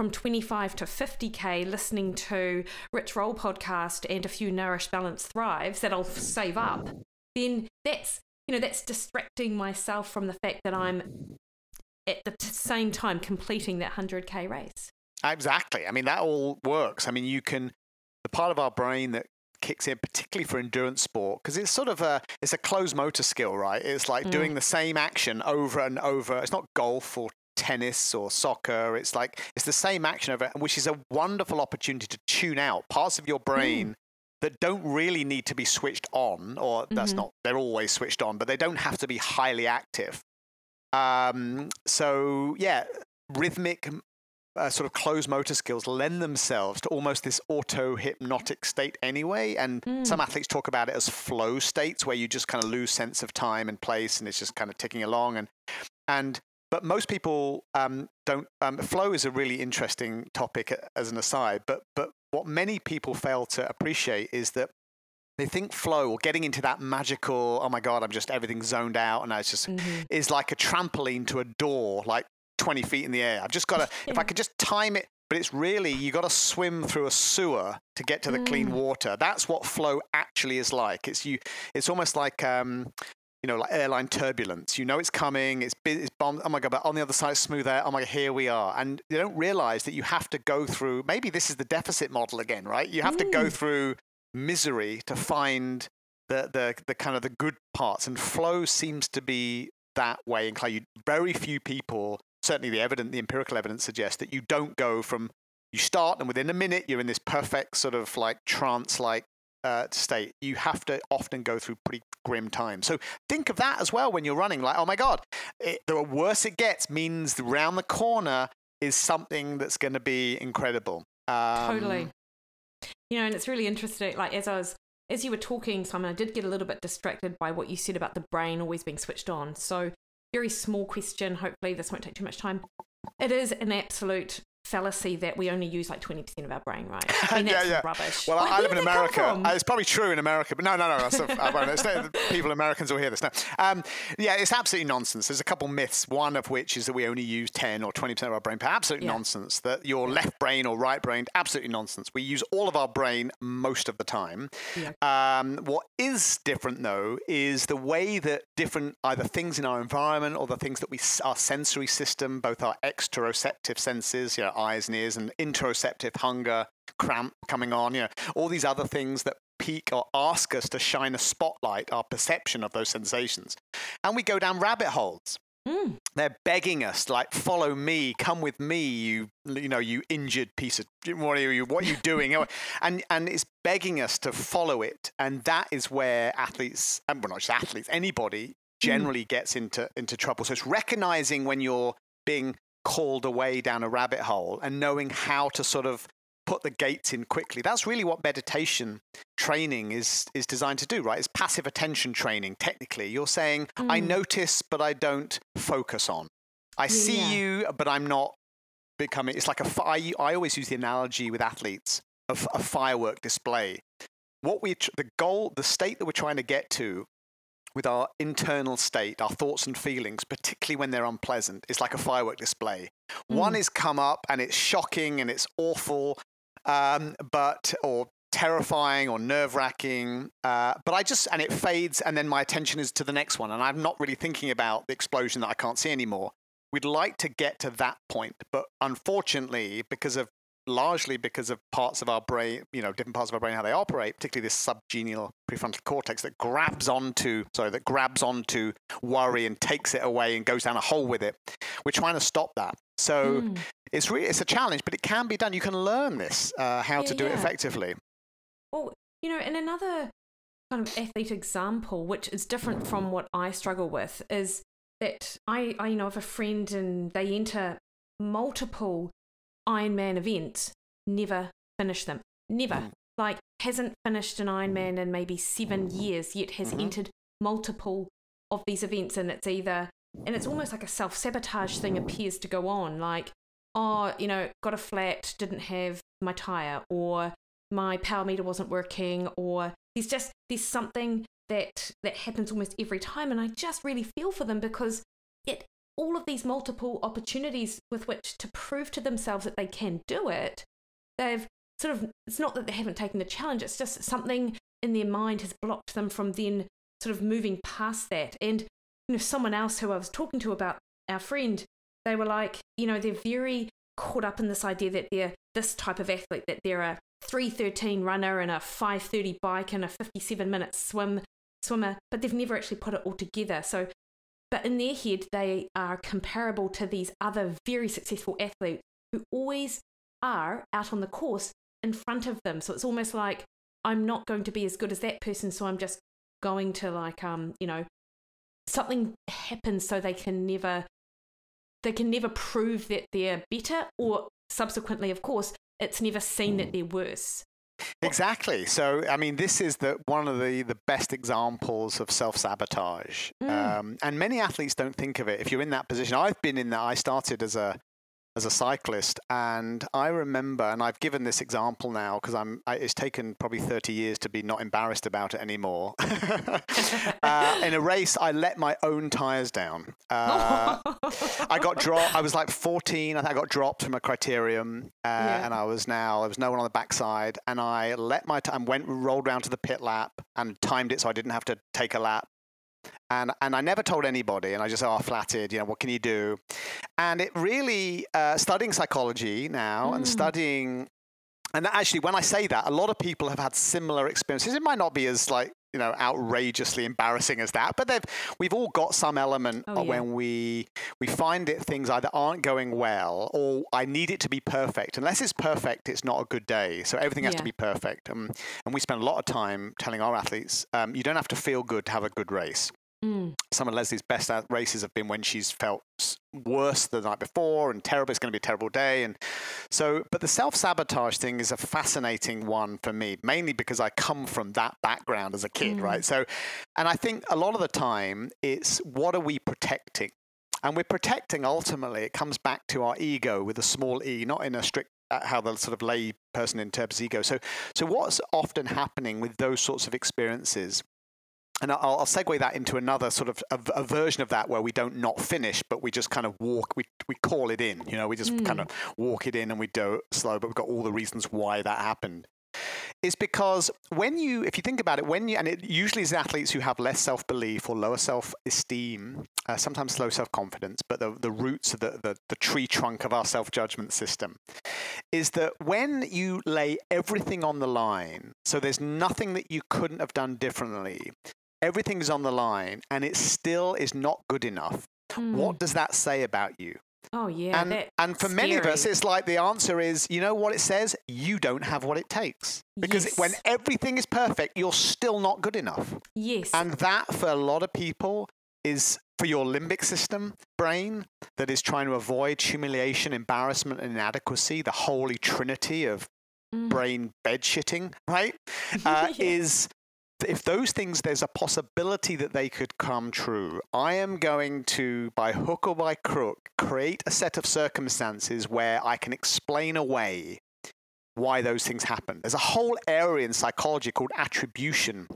from 25 to 50K listening to Rich Roll podcast and a few Nourish Balance Thrives that I'll save up, then that's distracting myself from the fact that I'm at the same time completing that 100K race. Exactly. I mean, that all works. I mean, the part of our brain that kicks in, particularly for endurance sport, because it's sort of it's a closed motor skill, right? It's like doing the same action over and over. It's not golf or tennis or soccer. It's it's the same action over, which is a wonderful opportunity to tune out parts of your brain that don't really need to be switched on, or they're always switched on, but they don't have to be highly active. So yeah, rhythmic sort of closed motor skills lend themselves to almost this auto-hypnotic state anyway. And some athletes talk about it as flow states, where you just kind of lose sense of time and place, and it's just kind of ticking along. But most people don't. Flow is a really interesting topic as an aside. But what many people fail to appreciate is that they think flow, or getting into that magical, oh my god, I'm just everything zoned out, and it's just is like a trampoline to a door, 20 feet in the air. I've just got to. If I could just time it. But it's really, you got to swim through a sewer to get to the clean water. That's what flow actually is like. It's you. It's almost like. Like airline turbulence, it's coming, it's bombed, oh my God, but on the other side, it's smooth air, oh my God, here we are. And you don't realize that you have to go through, maybe this is the deficit model again, right? You have to go through misery to find the kind of the good parts, and flow seems to be that way. And very few people, certainly the empirical evidence suggests that you don't go from, you start and within a minute, you're in this perfect sort of trance-like state. You have to often go through pretty grim times. So think of that as well when you're running. Oh my God, the worse it gets means round the corner is something that's going to be incredible. Totally. And it's really interesting. As you were talking, Simon, I did get a little bit distracted by what you said about the brain always being switched on. So very small question. Hopefully this won't take too much time. It is an absolute fallacy that we only use 20% of our brain, right? I mean, that's rubbish. Well, I live in America. It's probably true in America, but no. I won't. People, Americans will hear this. No. It's absolutely nonsense. There's a couple myths, one of which is that we only use 10 or 20% of our brain power. Absolute nonsense. That your left brain or right brain, absolutely nonsense. We use all of our brain most of the time. Yeah. What is different, though, is the way that different either things in our environment or the things that our sensory system, both our exteroceptive senses, eyes and ears, and interoceptive hunger, cramp coming on, all these other things that critique or ask us to shine a spotlight, our perception of those sensations. And we go down rabbit holes. Mm. They're begging us, like, follow me, come with me, you know, you injured piece of, what are you doing? and it's begging us to follow it. And that is where athletes, and well, not just athletes, anybody generally gets into trouble. So it's recognizing when you're being called away down a rabbit hole and knowing how to sort of put the gates in quickly. That's really what meditation training is designed to do, right? It's passive attention training, technically. You're saying, I notice, but I don't focus on. I see you, but I'm not becoming... It's like I always use the analogy with athletes of a firework display. The state that we're trying to get to with our internal state, our thoughts and feelings, particularly when they're unpleasant, is like a firework display. One is come up and it's shocking and it's awful, or terrifying or nerve-wracking, but and it fades, and then my attention is to the next one, and I'm not really thinking about the explosion that I can't see anymore. We'd like to get to that point, but unfortunately, largely because of parts of our brain, different parts of our brain, how they operate, particularly this subgenial prefrontal cortex that grabs onto worry and takes it away and goes down a hole with it. We're trying to stop that. So it's a challenge, but it can be done. You can learn this, how to do it effectively. Well, and another kind of athlete example, which is different from what I struggle with, is that I have a friend and they enter multiple Ironman events, never finish them. Never. Like, hasn't finished an Ironman in maybe 7 years, yet has entered multiple of these events. And it's it's almost like a self-sabotage thing appears to go on. Like, got a flat, didn't have my tire, or my power meter wasn't working, or there's something that happens almost every time. And I just really feel for them because all of these multiple opportunities with which to prove to themselves that they can do it, they've sort of, it's not that they haven't taken the challenge, it's just something in their mind has blocked them from then sort of moving past that. And, someone else who I was talking to about our friend, they were like, they're very caught up in this idea that they're this type of athlete, that they're a 3:13 runner and a 5:30 bike and a 57-minute swimmer, but they've never actually put it all together. But in their head, they are comparable to these other very successful athletes who always are out on the course in front of them. So it's almost like, I'm not going to be as good as that person, so I'm just going to something happens so they can never prove that they're better, or subsequently, of course, it's never seen that they're worse. Exactly. So, I mean, this is one of the best examples of self-sabotage. And many athletes don't think of it. If you're in that position, I've been in that. I started as a cyclist, and I remember, and I've given this example now because it's taken probably 30 years to be not embarrassed about it anymore. In a race, I let my own tires down. I was like 14. I think I got dropped from a criterium, and there was no one on the backside, and I let my time rolled round to the pit lap and timed it so I didn't have to take a lap. And I never told anybody, and I just flattered, what can you do? And it really, studying psychology now and actually when I say that, a lot of people have had similar experiences. It might not be as outrageously embarrassing as that, but we've all got some element when we find it things either aren't going well or I need it to be perfect. Unless it's perfect, it's not a good day. So everything has to be perfect. And we spend a lot of time telling our athletes, you don't have to feel good to have a good race. Some of Leslie's best races have been when she's felt worse the night before and terrible. It's going to be a terrible day. And so, but the self-sabotage thing is a fascinating one for me, mainly because I come from that background as a kid, right? So, and I think a lot of the time it's what are we protecting? And we're protecting, ultimately, it comes back to our ego with a small e, not in a strict, how the sort of lay person interprets ego. So what's often happening with those sorts of experiences? And I'll segue that into another sort of a version of that where we don't not finish, but we just kind of walk, we call it in, we just kind of walk it in and we do it slow, but we've got all the reasons why that happened. is because when you, if you think about it, and it usually is athletes who have less self-belief or lower self-esteem, sometimes low self-confidence, but the roots of the tree trunk of our self-judgment system is that when you lay everything on the line, so there's nothing that you couldn't have done differently, everything's on the line and it still is not good enough. Mm. What does that say about you? Oh, yeah. And for many of us, it's like the answer is, you know what it says? You don't have what it takes. Because when everything is perfect, you're still not good enough. Yes. And that, for a lot of people, is for your limbic system brain that is trying to avoid humiliation, embarrassment, and inadequacy, the holy trinity of brain bedshitting, right? Yeah. Is if those things, there's a possibility that they could come true. I am going to, by hook or by crook, create a set of circumstances where I can explain away why those things happen. There's a whole area in psychology called attribution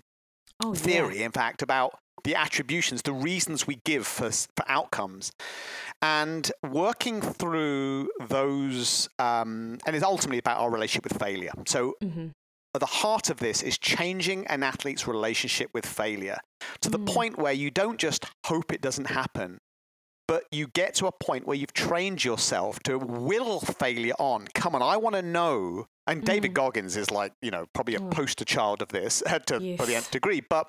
theory, in fact, about the attributions, the reasons we give for outcomes. And working through those, and it's ultimately about our relationship with failure. So the heart of this is changing an athlete's relationship with failure to the point where you don't just hope it doesn't happen, but you get to a point where you've trained yourself to will failure on. Come on, I want to know. And David Goggins is like, you know, probably a poster child of this to the nth degree. But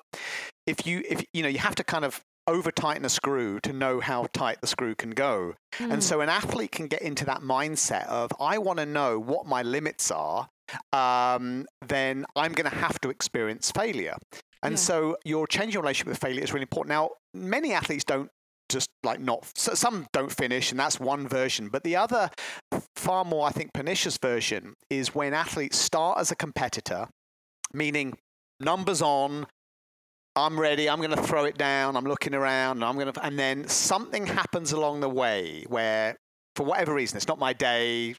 if you you have to kind of over tighten a screw to know how tight the screw can go. And so an athlete can get into that mindset of, I want to know what my limits are. Then I'm going to have to experience failure. And so your changing your relationship with failure is really important. Now, many athletes don't just like not, some don't finish, and that's one version. But the other far more, I think, pernicious version is when athletes start as a competitor, meaning numbers on, I'm ready, I'm going to throw it down, I'm looking around, and then something happens along the way where, for whatever reason, it's not my day,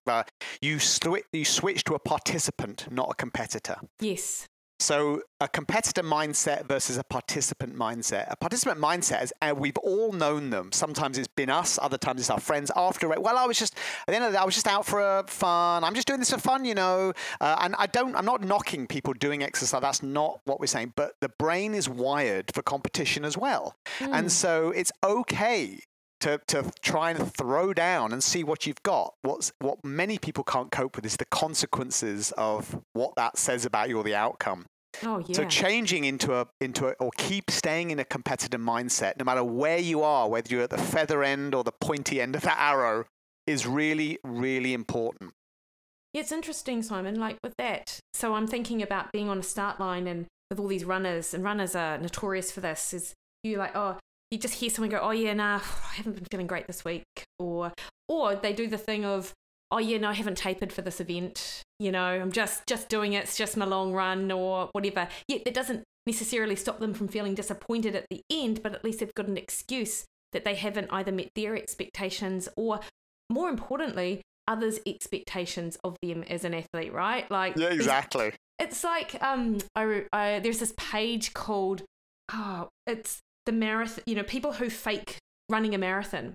you switch to a participant, not a competitor. Yes. So a competitor mindset versus a participant mindset. A participant mindset is, and we've all known them. Sometimes it's been us, other times it's our friends. At the end of the day, I was just out for fun. I'm just doing this for fun, you know. And I'm not knocking people doing exercise. That's not what we're saying. But the brain is wired for competition as well. And so it's okay to try and throw down and see what you've got. What many people can't cope with is the consequences of what that says about you or the outcome. Oh, yeah. So changing or keep staying in a competitive mindset, no matter where you are, whether you're at the feather end or the pointy end of that arrow, is really, really important. It's interesting, Simon, like with that. So I'm thinking about being on a start line and with all these runners, and runners are notorious for this, is you like, you just hear someone go, oh, yeah, nah, I haven't been feeling great this week. Or they do the thing of, oh, yeah, no, I haven't tapered for this event. You know, I'm just doing it. It's just my long run or whatever. Yet that doesn't necessarily stop them from feeling disappointed at the end, but at least they've got an excuse that they haven't either met their expectations or, more importantly, others' expectations of them as an athlete, right? Like, yeah, exactly. It's like there's this page called, it's the marathon, you know, people who fake running a marathon,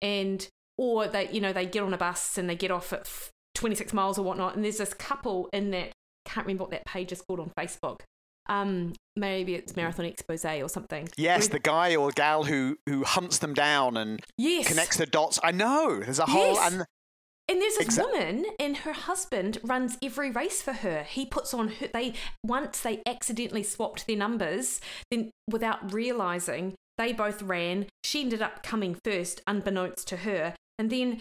and or they, you know, they get on a bus and they get off at 26 miles or whatnot. And there's this couple in that, can't remember what that page is called on Facebook. Maybe it's Marathon Exposé or something. Yes, the guy or gal who hunts them down and connects the dots. I know there's a whole and there's this woman, and her husband runs every race for her. He puts on her. Once they accidentally swapped their numbers, then without realizing, they both ran. She ended up coming first, unbeknownst to her. And then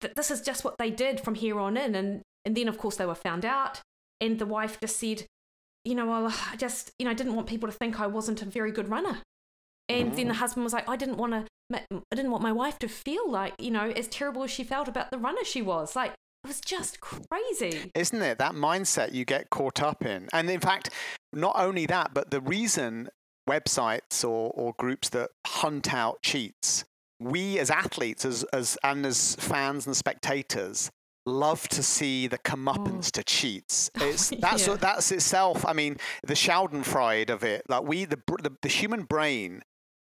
this is just what they did from here on in. And then of course they were found out. And the wife just said, you know, well, I just, you know, I didn't want people to think I wasn't a very good runner. And then the husband was like, I didn't want my wife to feel like, you know, as terrible as she felt about the runner she was. Like, it was just crazy. Isn't it? That mindset you get caught up in. And in fact, not only that, but the reason websites or groups that hunt out cheats, we as athletes and as fans and spectators love to see the comeuppance to cheats. That's itself. I mean, the Schadenfreude of it. Like the human brain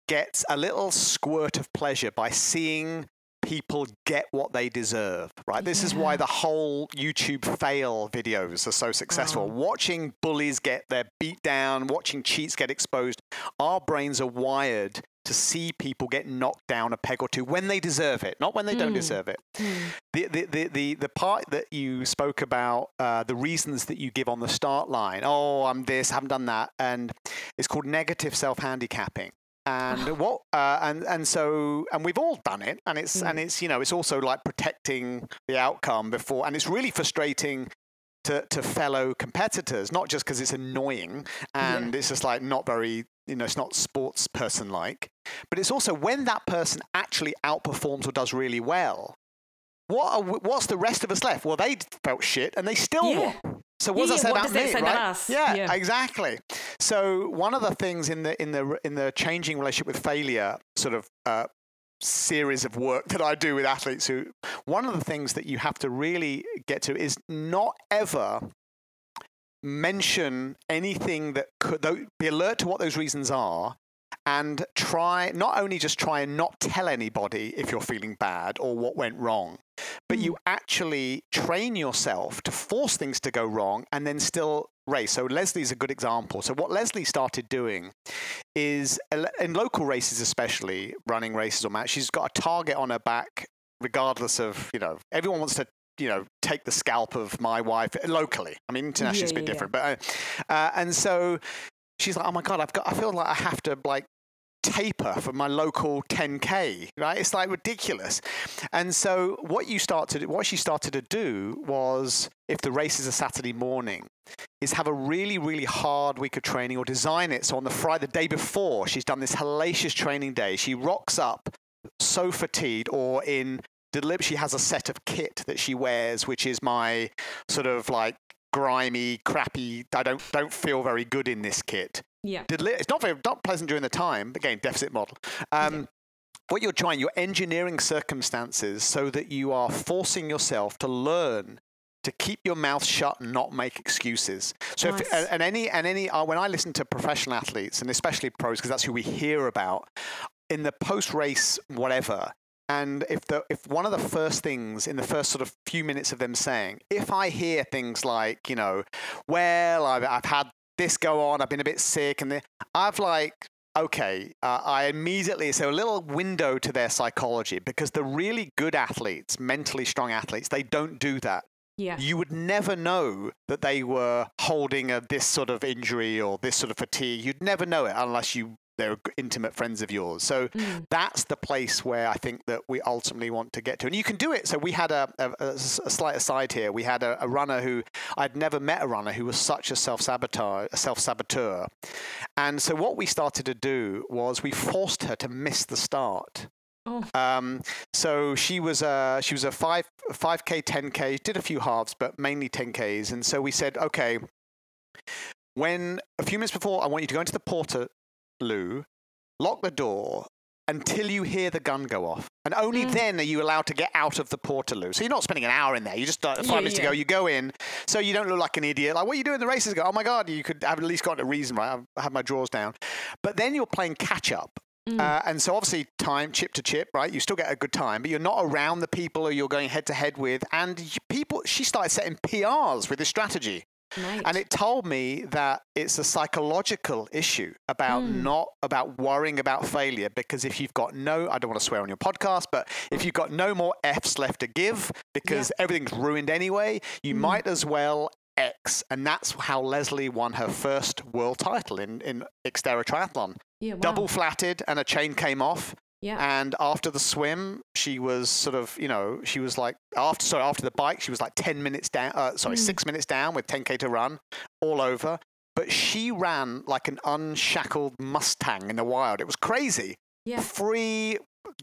gets a little squirt of pleasure by seeing people get what they deserve, right? This is why the whole YouTube fail videos are so successful. Watching bullies get their beat down, watching cheats get exposed. Our brains are wired to see people get knocked down a peg or two when they deserve it, not when they don't deserve it. The part that you spoke about, the reasons that you give on the start line, oh, I'm this, haven't done that, and it's called negative self-handicapping. And what and so we've all done it, and it's and it's, you know, it's also like protecting the outcome before, and it's really frustrating to fellow competitors, not just because it's annoying and it's just like not very, you know, it's not sports person like, but it's also when that person actually outperforms or does really well, what's the rest of us left? Well, they felt shit and they still won. So what does that say about me, right? Us? Yeah, exactly. So one of the things in the changing relationship with failure sort of series of work that I do with athletes, who one of the things that you have to really get to is not ever mention anything that could, though, be alert to what those reasons are, and try not only just try and not tell anybody if you're feeling bad or what went wrong, but you actually train yourself to force things to go wrong and then still race. So Leslie's a good example. So what Leslie started doing is, in local races especially, running races or match, she's got a target on her back regardless of, you know, everyone wants to, you know, take the scalp of my wife locally. I mean, internationally it's a bit different. But and so she's like, oh my God, I feel like I have to like taper for my local 10K, right? It's like ridiculous. And so what she started to do was, if the race is a Saturday morning, is have a really, really hard week of training, or design it. So on the Friday, the day before, she's done this hellacious training day. She rocks up so fatigued, or she has a set of kit that she wears, which is my sort of like grimy, crappy, I don't feel very good in this kit. Yeah. It's not pleasant during the time. Again, deficit model. What you're engineering circumstances so that you are forcing yourself to learn to keep your mouth shut and not make excuses. So nice. When I listen to professional athletes, and especially pros, because that's who we hear about in the post-race whatever, and if one of the first things in the first sort of few minutes of them saying, if I hear things like, you know, well, I've had this go on, I've been a bit sick, and I immediately, so a little window to their psychology, because the really good athletes, mentally strong athletes, they don't do that. Yeah. You would never know that they were holding this sort of injury or this sort of fatigue. You'd never know it unless they're intimate friends of yours. So that's the place where I think that we ultimately want to get to. And you can do it. So we had a slight aside here. We had a runner who, I'd never met a runner who was such a self-saboteur. And so what we started to do was we forced her to miss the start. Oh. So she was a 5K, 10K, did a few halves, but mainly 10Ks. And so we said, okay, when a few minutes before, I want you to go into the porta loo, lock the door until you hear the gun go off, and only then are you allowed to get out of the portaloo. So you're not spending an hour in there. You just 5 minutes to go. You go in, so you don't look like an idiot. Like, what are you doing? The races go. Oh my God, you could have at least got a reason, right? I have my drawers down, but then you're playing catch up, and so obviously time chip to chip, right? You still get a good time, but you're not around the people who you're going head to head with, and people. She started setting PRs with this strategy. Right. And it told me that it's a psychological issue about not about worrying about failure, because if you've got I don't want to swear on your podcast, but if you've got no more F's left to give because everything's ruined anyway, you might as well X. And that's how Leslie won her first world title in Xterra triathlon. Yeah, wow. Double flatted, and a chain came off. Yeah. And after the swim, she was sort of, you know, she was like, after the bike, she was like 6 minutes down with 10K to run, all over. But she ran like an unshackled Mustang in the wild. It was crazy. Yeah. Free,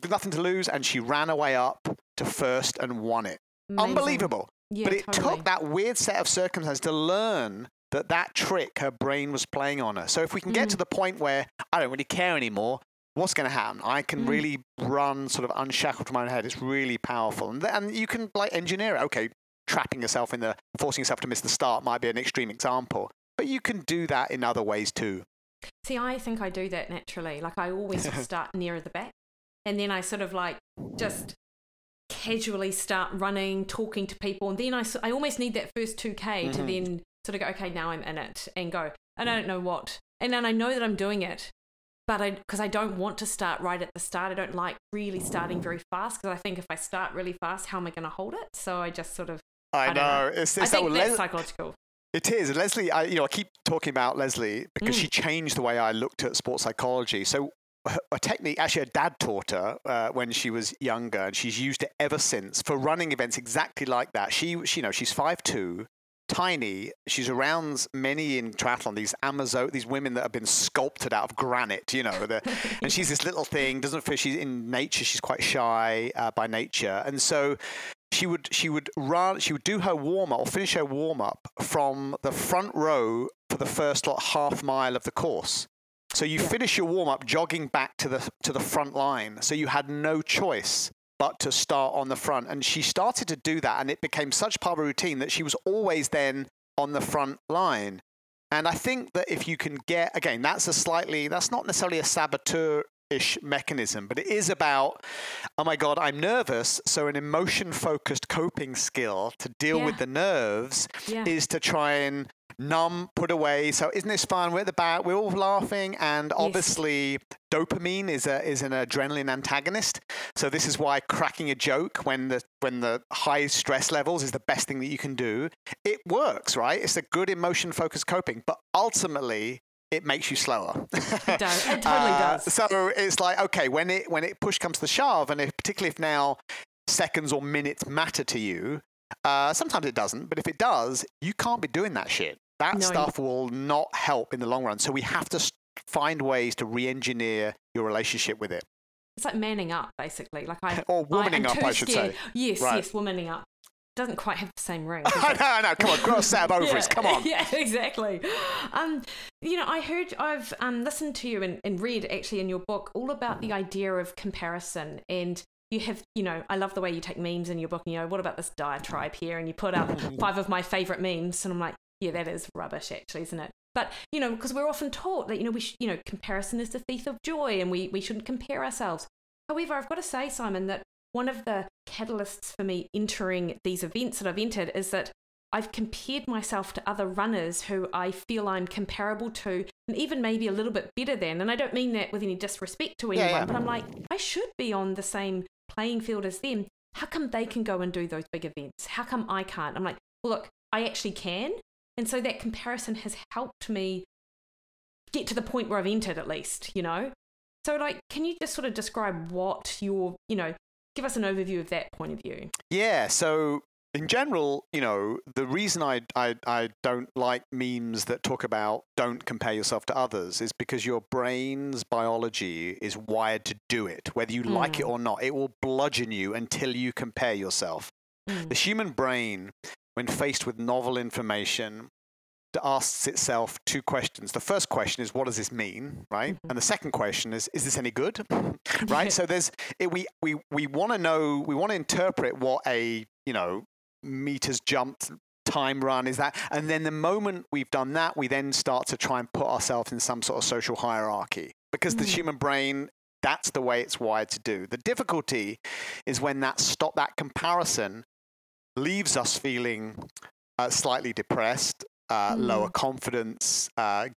nothing to lose. And she ran away up to first and won it. Amazing. Unbelievable. Yeah, but it took that weird set of circumstances to learn that trick her brain was playing on her. So if we can get to the point where I don't really care anymore, what's going to happen? I can really run sort of unshackled from my own head. It's really powerful. And you can like engineer it. Okay, trapping yourself forcing yourself to miss the start might be an extreme example, but you can do that in other ways too. See, I think I do that naturally. Like I always start nearer the back, and then I sort of like just casually start running, talking to people, and then I almost need that first 2K to then sort of go, okay, now I'm in it, and go. And I don't know what, and then I know that I'm doing it, but because I don't want to start right at the start. I don't like really starting very fast, because I think if I start really fast, how am I going to hold it? So I just sort of, I know. I think that's psychological. It is. Leslie, I keep talking about Leslie because she changed the way I looked at sports psychology. So a technique, actually her dad taught her when she was younger, and she's used it ever since for running events exactly like that. She she's 5'2", tiny. She's around many in triathlon, these women that have been sculpted out of granite, and she's this little thing, doesn't feel, she's in nature, she's quite shy by nature. And so she would do her warm-up or finish her warm-up from the front row for the first half mile of the course. So you finish your warm-up jogging back to the front line. So you had no choice but to start on the front. And she started to do that, and it became such part of a routine that she was always then on the front line. And I think that if you can get, again, that's not necessarily a saboteur-ish mechanism, but it is about, oh my God, I'm nervous. So an emotion-focused coping skill to deal with the nerves is to try and numb, put away. So isn't this fun? We're at the back, we're all laughing, and obviously dopamine is an adrenaline antagonist. So this is why cracking a joke when the high stress levels is the best thing that you can do. It works, right? It's a good emotion focused coping, but ultimately it makes you slower. It does. It totally does. So it's like, okay, when it push comes to shove, and particularly if now seconds or minutes matter to you, sometimes it doesn't, but if it does, you can't be doing that shit. Stuff will not help in the long run. So we have to find ways to re-engineer your relationship with it. It's like manning up, basically. Or womaning up, I should say. Yes, right. Yes, womaning up. Doesn't quite have the same ring. No, come on, grow a set of ovaries, come on. Yeah, exactly. I've listened to you and read, actually, in your book, all about the idea of comparison, and you have, I love the way you take memes in your book, and what about this diatribe here? And you put up 5 of my favorite memes, and I'm like, yeah, that is rubbish, actually, isn't it? But, because we're often taught that, comparison is the thief of joy, and we shouldn't compare ourselves. However, I've got to say, Simon, that one of the catalysts for me entering these events that I've entered is that I've compared myself to other runners who I feel I'm comparable to, and even maybe a little bit better than. And I don't mean that with any disrespect to anyone, but I'm like, I should be on the same playing field as them. How come they can go and do those big events? How come I can't? I'm like, look, I actually can. And so that comparison has helped me get to the point where I've entered, at least, So, can you just sort of describe what your, give us an overview of that point of view? Yeah. So in general, the reason I don't like memes that talk about don't compare yourself to others is because your brain's biology is wired to do it, whether you like it or not. It will bludgeon you until you compare yourself. The human brain, when faced with novel information, asks itself 2 questions. The first question is, what does this mean, right? And the second question is this any good, right? So we want to know, we want to interpret what a, meters jumped time run is that, and then the moment we've done that, we then start to try and put ourselves in some sort of social hierarchy, because the human brain, that's the way it's wired to do. The difficulty is when that comparison leaves us feeling slightly depressed, lower confidence,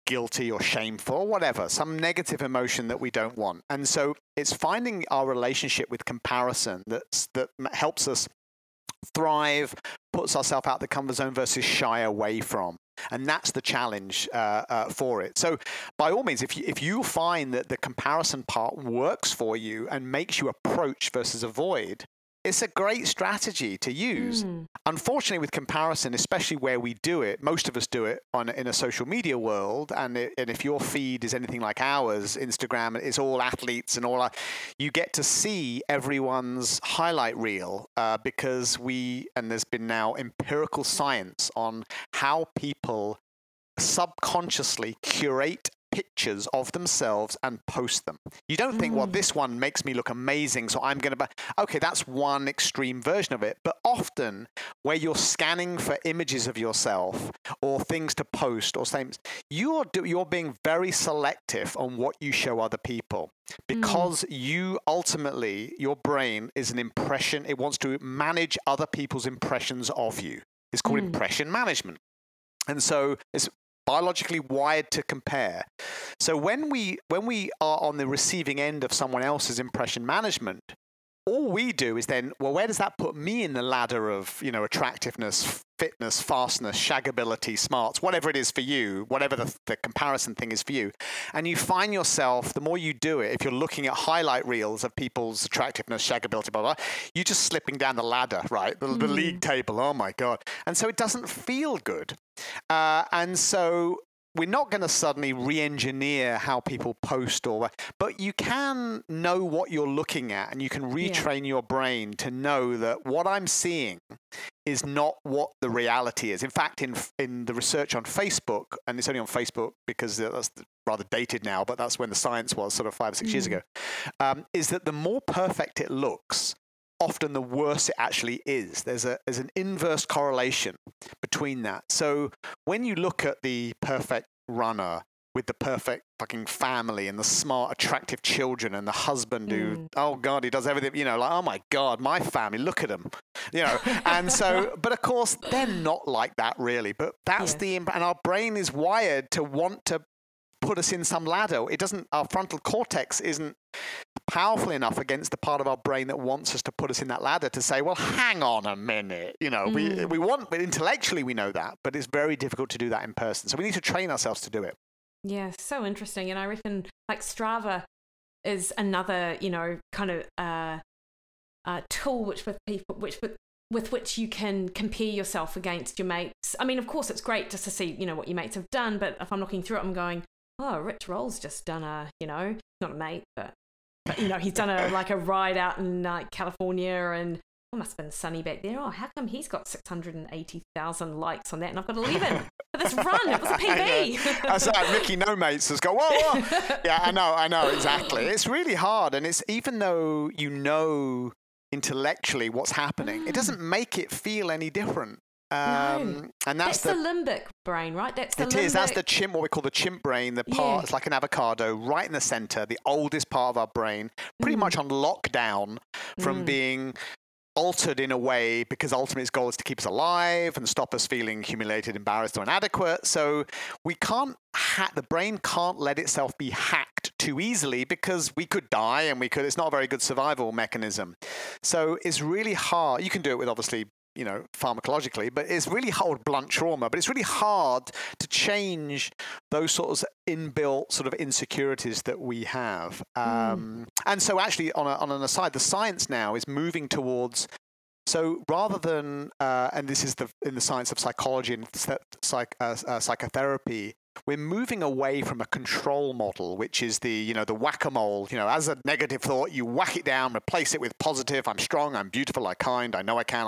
guilty or shameful, or whatever, some negative emotion that we don't want. And so it's finding our relationship with comparison that helps us thrive, puts ourselves out the comfort zone versus shy away from. And that's the challenge for it. So by all means, if you find that the comparison part works for you and makes you approach versus avoid, it's a great strategy to use. Unfortunately, with comparison, especially where we do it, most of us do it in a social media world. And if your feed is anything like ours, Instagram, it's all athletes and all. You get to see everyone's highlight reel because there's been now empirical science on how people subconsciously curate pictures of themselves and post them. You don't think, well, this one makes me look amazing, so I'm going to... Okay, that's one extreme version of it. But often where you're scanning for images of yourself or things to post or things, you're being very selective on what you show other people, because you ultimately, your brain is an impression. It wants to manage other people's impressions of you. It's called impression management. And so it's biologically wired to compare. So when we are on the receiving end of someone else's impression management, all we do is then, well, where does that put me in the ladder of, you know, attractiveness, fitness, fastness, shaggability, smarts, whatever it is for you, whatever the comparison thing is for you. And you find yourself, the more you do it, if you're looking at highlight reels of people's attractiveness, shaggability, blah, blah, blah, you're just slipping down the ladder, right? The league table, oh my God. And so it doesn't feel good. And so we're not going to suddenly re-engineer how people post or, but you can know what you're looking at, and you can retrain your brain to know that what I'm seeing is not what the reality is. In fact, in the research on Facebook, and it's only on Facebook because that's rather dated now, but that's when the science was sort of 5 or 6 years ago, is that the more perfect it looks, often the worse it actually is. There's an inverse correlation between that. So when you look at the perfect runner with the perfect fucking family and the smart, attractive children and the husband who, oh God, he does everything, you know, like, oh my God, my family, look at them, you know. And so, but of course, they're not like that really. But that's and our brain is wired to want to put us in some ladder. It doesn't, our frontal cortex isn't powerful enough against the part of our brain that wants us to put us in that ladder to say, well, hang on a minute, you know, we want, but intellectually we know that, but it's very difficult to do that in person. So we need to train ourselves to do it. Yeah, so interesting. And I reckon like Strava is another, you know, kind of tool with which you can compare yourself against your mates. I mean, of course it's great just to see, you know, what your mates have done, but if I'm looking through it, I'm going, oh, Rich Roll's just done a, you know, not a mate, but you know, he's done a ride out in California, and it must have been sunny back there. Oh, how come he's got 680,000 likes on that, and I've got 11 for this run? It was a PB. I said, Ricky No Mates has gone, whoa, whoa. Yeah, I know, exactly. It's really hard, and it's, even though you know intellectually what's happening, it doesn't make it feel any different. No. And that's the limbic brain, right? That's the chimp, what we call the chimp brain, the part, it's like an avocado right in the center, the oldest part of our brain, pretty much on lockdown from being altered in a way, because ultimately its goal is to keep us alive and stop us feeling humiliated, embarrassed, or inadequate. So we can't the brain can't let itself be hacked too easily, because we could die, and it's not a very good survival mechanism. So it's really hard. You can do it with, obviously, you know, pharmacologically, but it's really hard, blunt trauma, but it's really hard to change those sorts of inbuilt sort of insecurities that we have. And so actually on an aside, the science now is moving towards, so rather than, and this is in the science of psychology and psychotherapy, we're moving away from a control model, which is the, you know, the whack-a-mole, you know, as a negative thought, you whack it down, replace it with positive. I'm strong, I'm beautiful, I'm kind, I know I can.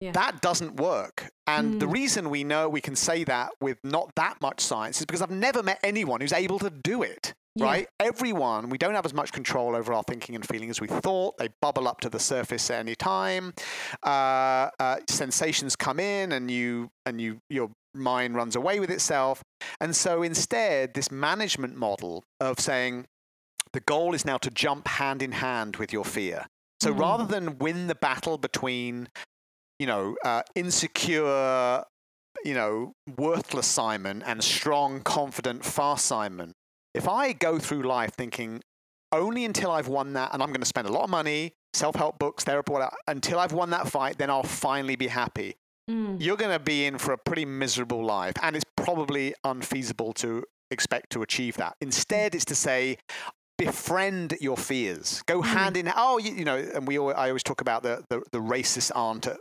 Yeah. That doesn't work. And the reason we know we can say that with not that much science is because I've never met anyone who's able to do it. Yeah. Right? Everyone, we don't have as much control over our thinking and feeling as we thought. They bubble up to the surface at any time. Sensations come in, and your mind runs away with itself. And so instead, this management model of saying the goal is now to jump hand in hand with your fear. So rather than win the battle between, you know, insecure, you know, worthless Simon and strong, confident, fast Simon, if I go through life thinking only until I've won that, and I'm going to spend a lot of money, self-help books, therapy, whatever, until I've won that fight, then I'll finally be happy. You're going to be in for a pretty miserable life, and it's probably unfeasible to expect to achieve that. Instead, it's to say, befriend your fears. Go hand in. Oh, you know, and I always talk about the racist aunt at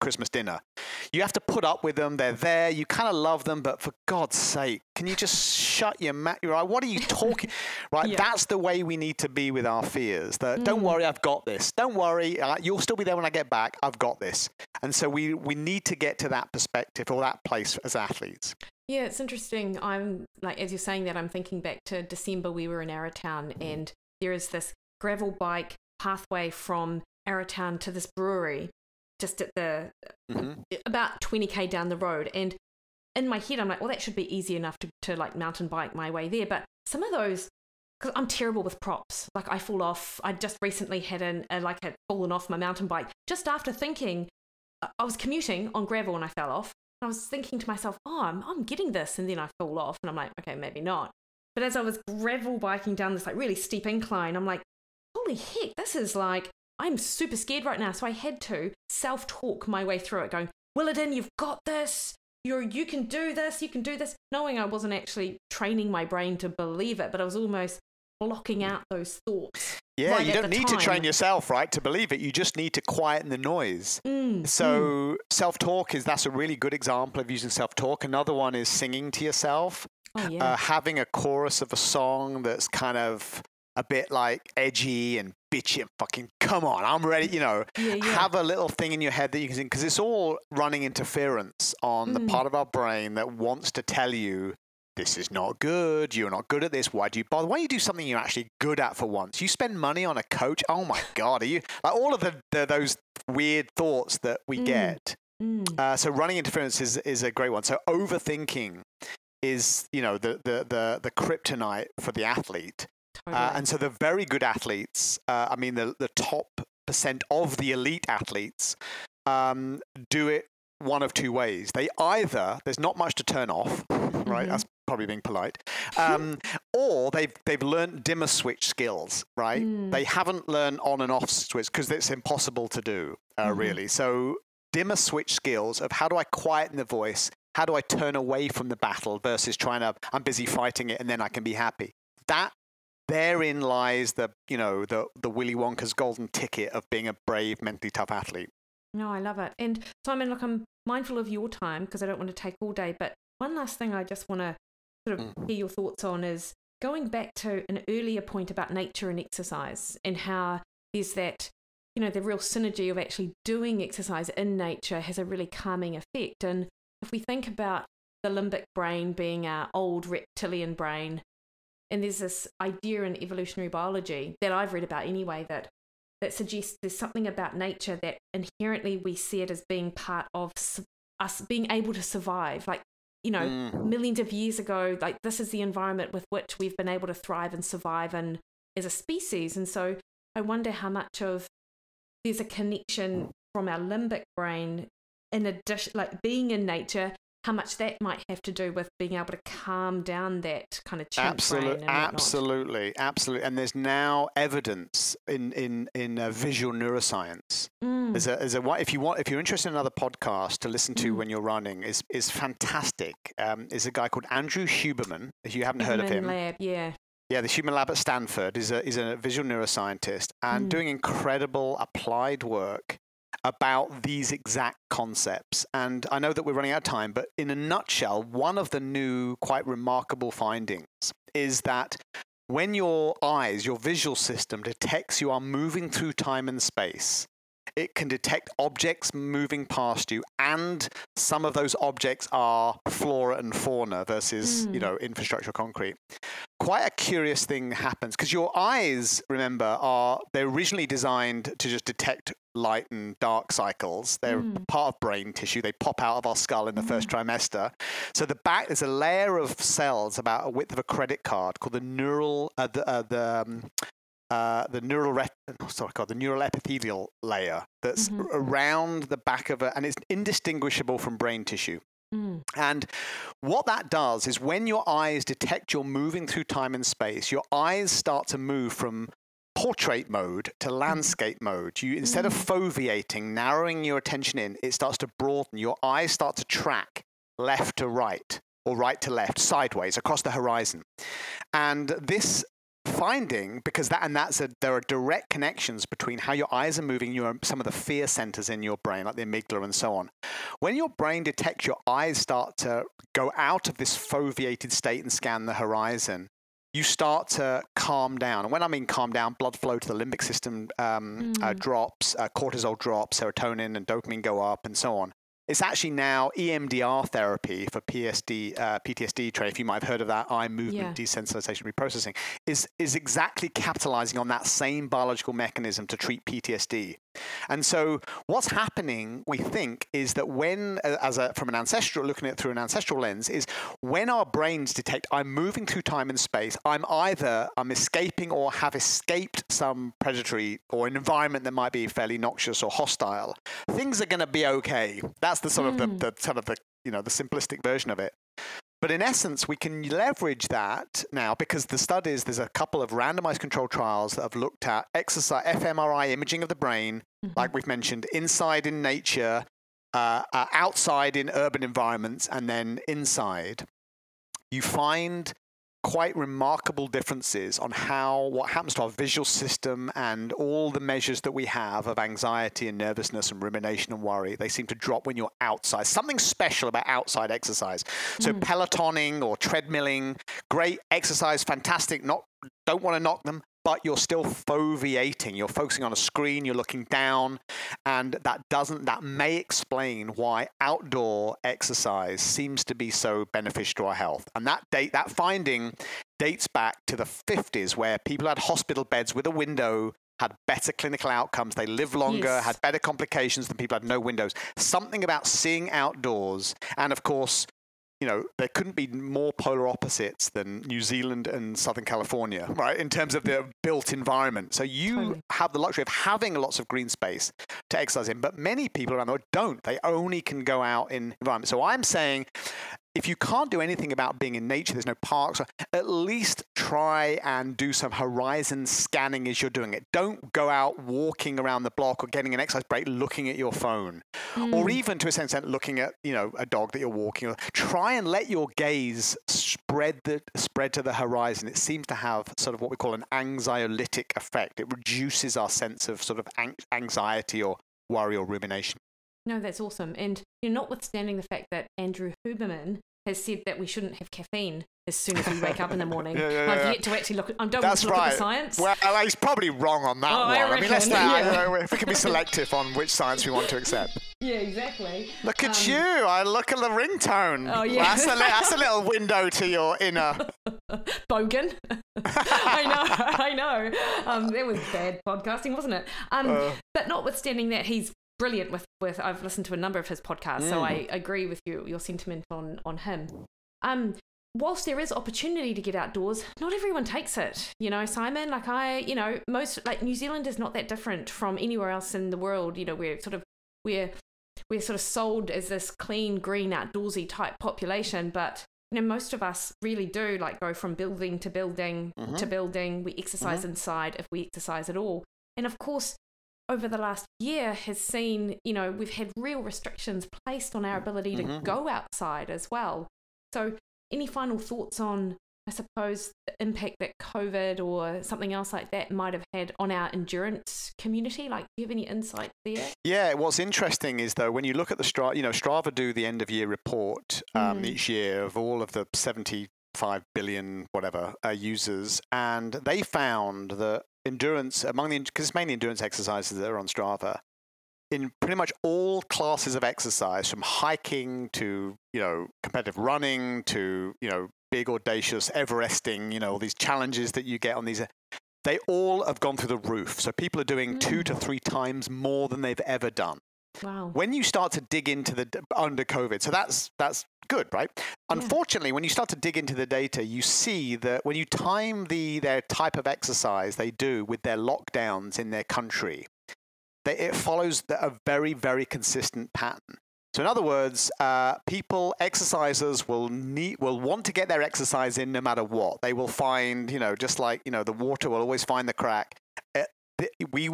Christmas dinner. You have to put up with them. They're there. You kind of love them, but for God's sake, can you just shut your mouth? What are you talking? Right. Yeah. That's the way we need to be with our fears. That don't worry, I've got this. Don't worry. You'll still be there when I get back. I've got this. And so we need to get to that perspective or that place as athletes. Yeah. It's interesting. I'm like, as you're saying that, I'm thinking back to December, we were in Arrowtown and there is this gravel bike pathway from Arrowtown to this brewery, just at the about 20k down the road, and in my head I'm like, well, that should be easy enough to like mountain bike my way there. But some of those, because I'm terrible with props, like I fall off. I just recently had had fallen off my mountain bike just after thinking I was commuting on gravel and I fell off. And I was thinking to myself, oh, I'm getting this, and then I fall off and I'm like, okay, maybe not. But as I was gravel biking down this like really steep incline, I'm like, holy heck, this is like, I'm super scared right now. So I had to self-talk my way through it, going, Willardin, you've got this. You can do this. You can do this. Knowing I wasn't actually training my brain to believe it, but I was almost blocking out those thoughts. Yeah, right, you don't need to train yourself, right, to believe it. You just need to quieten the noise. Self-talk that's a really good example of using self-talk. Another one is singing to yourself, having a chorus of a song that's kind of a bit like edgy and bitchy and fucking come on, I'm ready, Have a little thing in your head that you can sing, because it's all running interference on the part of our brain that wants to tell you, this is not good, you're not good at this, why do you bother? Why don't you do something you're actually good at for once? You spend money on a coach, oh my God, are you? Like all of those weird thoughts that we get. So running interference is a great one. So overthinking is, the kryptonite for the athlete. And so the very good athletes, the top % of the elite athletes, do it one of two ways. They either, there's not much to turn off, right? Mm-hmm. That's probably being polite. Or they've learned dimmer switch skills, right? They haven't learned on and off switch because it's impossible to do, really. So dimmer switch skills of how do I quieten the voice? How do I turn away from the battle versus I'm busy fighting it and then I can be happy. Therein lies the Willy Wonka's golden ticket of being a brave, mentally tough athlete. No, I love it. And Simon, look, I'm mindful of your time because I don't want to take all day. But one last thing I just want to sort of hear your thoughts on is going back to an earlier point about nature and exercise and how there's that, the real synergy of actually doing exercise in nature has a really calming effect. And if we think about the limbic brain being our old reptilian brain, and there's this idea in evolutionary biology that I've read about anyway that suggests there's something about nature that inherently we see it as being part of us being able to survive. Like, millions of years ago, like this is the environment with which we've been able to thrive and survive in as a species. And so I wonder how much of there's a connection from our limbic brain in addition, like being in nature, how much that might have to do with being able to calm down that kind of chimp brain and absolutely. And there's now evidence in visual neuroscience. If you're interested in another podcast to listen to when you're running, is fantastic. Is a guy called Andrew Huberman. If you haven't heard of him, Lab, the Huberman Lab at Stanford is a visual neuroscientist and doing incredible applied work about these exact concepts. And I know that we're running out of time, but in a nutshell, one of the new, quite remarkable findings is that when your eyes, your visual system detects you are moving through time and space, it can detect objects moving past you, and some of those objects are flora and fauna versus, infrastructure concrete. Quite a curious thing happens because your eyes, remember, they're originally designed to just detect light and dark cycles. They're part of brain tissue. They pop out of our skull in the first trimester. So the back, there's a layer of cells about a width of a credit card called the neural epithelial layer that's around the back of it, and it's indistinguishable from brain tissue. And what that does is when your eyes detect you're moving through time and space, your eyes start to move from portrait mode to landscape mode. You, instead of foveating, narrowing your attention in, it starts to broaden. Your eyes start to track left to right or right to left, sideways, across the horizon. And this finding, because there are direct connections between how your eyes are moving, some of the fear centers in your brain, like the amygdala and so on. When your brain detects your eyes start to go out of this foveated state and scan the horizon, you start to calm down. And when I mean calm down, blood flow to the limbic system drops, cortisol drops, serotonin and dopamine go up and so on. It's actually now EMDR therapy for PTSD, Trey, if you might have heard of that, eye movement desensitization reprocessing, is exactly capitalizing on that same biological mechanism to treat PTSD. And so what's happening, we think, is that when, looking at it through an ancestral lens, is when our brains detect I'm moving through time and space, I'm escaping or have escaped some predatory or an environment that might be fairly noxious or hostile, things are going to be okay. That's the sort of the simplistic version of it. But in essence, we can leverage that now because there's a couple of randomized controlled trials that have looked at exercise, fMRI imaging of the brain, like we've mentioned, inside in nature, outside in urban environments, and then inside. You find quite remarkable differences on what happens to our visual system and all the measures that we have of anxiety and nervousness and rumination and worry. They seem to drop when you're outside. Something special about outside exercise. So pelotoning or treadmilling, great exercise, fantastic. Don't want to knock them, but you're still foveating. You're focusing on a screen, you're looking down, and that may explain why outdoor exercise seems to be so beneficial to our health. And that finding dates back to the 50s, where people had hospital beds with a window, had better clinical outcomes, they lived longer, had better complications than people had no windows. Something about seeing outdoors, and of course, there couldn't be more polar opposites than New Zealand and Southern California, right, in terms of their built environment. So you have the luxury of having lots of green space to exercise in, but many people around the world don't. They only can go out in environments. So I'm saying if you can't do anything about being in nature, there's no parks, at least try and do some horizon scanning as you're doing it. Don't go out walking around the block or getting an exercise break looking at your phone or even to a certain extent looking at, a dog that you're walking. Try and let your gaze spread to the horizon. It seems to have sort of what we call an anxiolytic effect. It reduces our sense of sort of anxiety or worry or rumination. No, that's awesome. And notwithstanding the fact that Andrew Huberman has said that we shouldn't have caffeine as soon as we wake up in the morning. I've yet to actually look at the science. Well, he's probably wrong on that one. If we can be selective on which science we want to accept. Yeah, exactly. Look at you. I look at the ringtone. Oh, yeah. That's a little window to your inner... Bogan. I know. That was bad podcasting, wasn't it? But notwithstanding that, he's brilliant with I've listened to a number of his podcasts, so I agree with your sentiment on him. Whilst there is opportunity to get outdoors, not everyone takes it. Simon, New Zealand is not that different from anywhere else in the world. We're sort of sold as this clean, green, outdoorsy type population, but most of us really do go from building to building to building. We exercise inside if we exercise at all, and of course, over the last year has seen, we've had real restrictions placed on our ability to go outside as well. So any final thoughts on, I suppose, the impact that COVID or something else like that might have had on our endurance community? Do you have any insight there? Yeah, what's interesting is, though, when you look at the Strava, Strava do the end-of-year report each year of all of the 75 billion, whatever, users, and they found that endurance, because it's mainly endurance exercises that are on Strava, in pretty much all classes of exercise, from hiking to, competitive running to, big audacious Everesting, all these challenges that you get on these, they all have gone through the roof. So people are doing 2 to 3 times more than they've ever done. Wow. When you start to dig into under COVID, so that's good, right? Yeah. Unfortunately, when you start to dig into the data, you see that when you time their type of exercise they do with their lockdowns in their country, it follows a very, very consistent pattern. So in other words, exercisers will want to get their exercise in no matter what. They will find, the water will always find the crack. We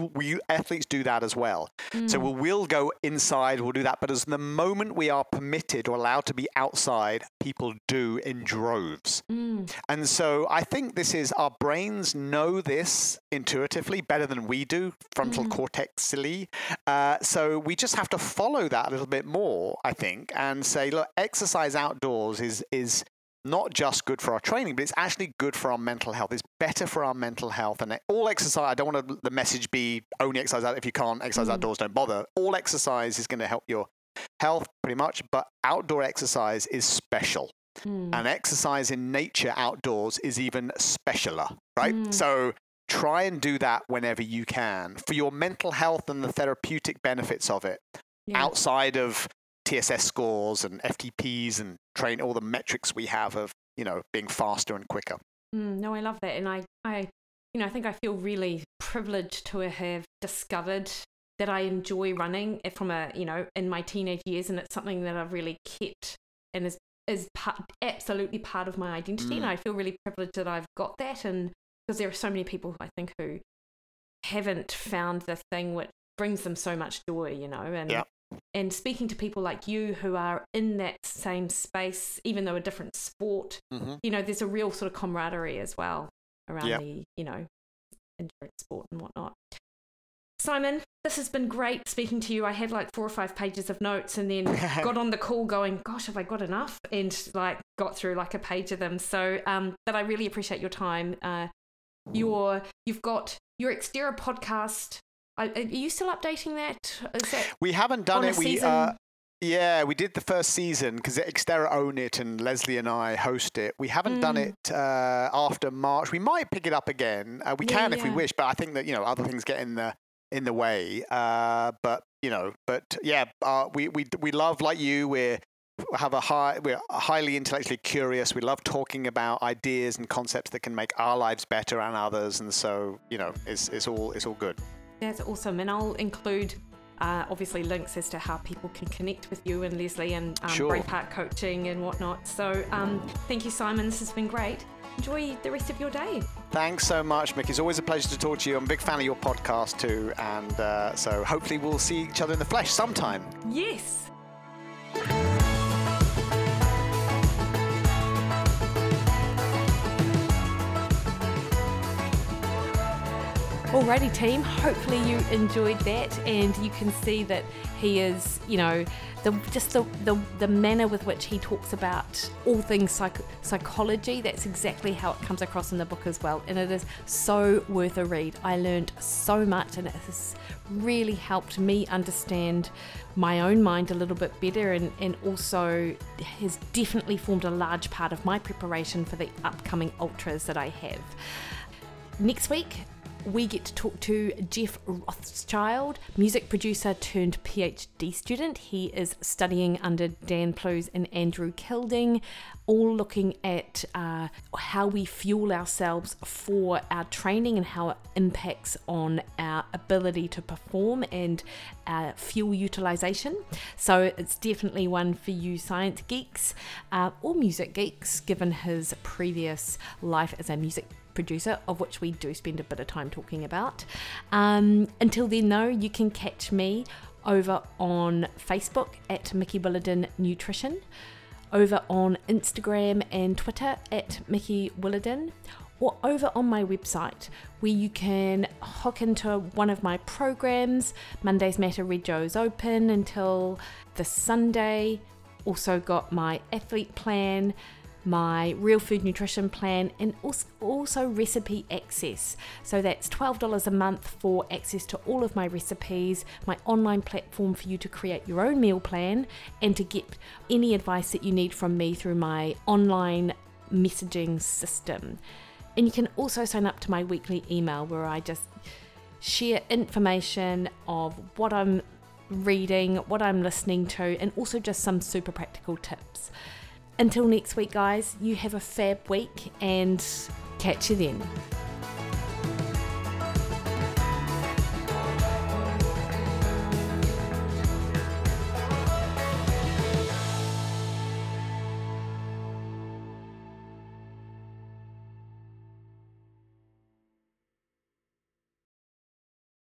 athletes do that as well. So we'll go inside, we'll do that. But as the moment we are permitted or allowed to be outside, people do in droves. And so I think this is, our brains know this intuitively better than we do, frontal cortexally. So we just have to follow that a little bit more, I think, and say, look, exercise outdoors is not just good for our training, but it's actually good for our mental health. It's better for our mental health. And all exercise, I don't want the message be only exercise out. If you can't exercise outdoors, don't bother. All exercise is going to help your health pretty much, but outdoor exercise is special. And exercise in nature outdoors is even specialer, right? So try and do that whenever you can for your mental health and the therapeutic benefits of it. Outside of TSS scores and FTPs and train, all the metrics we have of, you know, being faster and quicker. No, I love that. And I, you know, I think I feel really privileged to have discovered that I enjoy running from a, you know, in my teenage years. And it's something that I've really kept and is absolutely part of my identity. And I feel really privileged that I've got that. And because there are so many people, I think, who haven't found the thing which brings them so much joy, you know, and and speaking to people like you who are in that same space, even though a different sport, you know, there's a real sort of camaraderie as well around the, you know, endurance sport and whatnot. Simon, this has been great speaking to you. I had like 4 or 5 pages of notes and then got on the call going, gosh, have I got enough? And like got through like a page of them. So, but I really appreciate your time. You've got your Xterra podcast. Are you still updating that? Is that we haven't done it. We did the first season because Xterra own it and Leslie and I host it. We haven't done it after March. We might pick it up again. We can if we wish, but I think that, you know, other things get in the way. We love, like you, we're highly intellectually curious. We love talking about ideas and concepts that can make our lives better and others. And so, you know, it's all good. That's awesome. And I'll include, obviously, links as to how people can connect with you and Leslie and Braveheart Coaching and whatnot. So thank you, Simon. This has been great. Enjoy the rest of your day. Thanks so much, Mick. It's always a pleasure to talk to you. I'm a big fan of your podcast too. And so hopefully we'll see each other in the flesh sometime. Yes. Alrighty team, hopefully you enjoyed that, and you can see that he is, you know, the manner with which he talks about all things psychology, that's exactly how it comes across in the book as well, and it is so worth a read. I learned so much, and it has really helped me understand my own mind a little bit better, and also has definitely formed a large part of my preparation for the upcoming ultras that I have. Next week, we get to talk to Jeff Rothschild, music producer turned PhD student. He is studying under Dan Plews and Andrew Kilding, all looking at how we fuel ourselves for our training and how it impacts on our ability to perform and fuel utilization. So it's definitely one for you science geeks or music geeks, given his previous life as a music producer, of which we do spend a bit of time talking about. Until then though, you can catch me over on Facebook at Mickey Willardin Nutrition, over on Instagram and Twitter at Mickey Willardin, or over on my website where you can hook into one of my programs. Monday's Matter Red Joe's open until this Sunday. Also got my athlete plan, my real food nutrition plan, and also recipe access. So that's $12 a month for access to all of my recipes, my online platform for you to create your own meal plan, and to get any advice that you need from me through my online messaging system. And you can also sign up to my weekly email where I just share information of what I'm reading, what I'm listening to, and also just some super practical tips. Until next week, guys, you have a fab week and catch you then.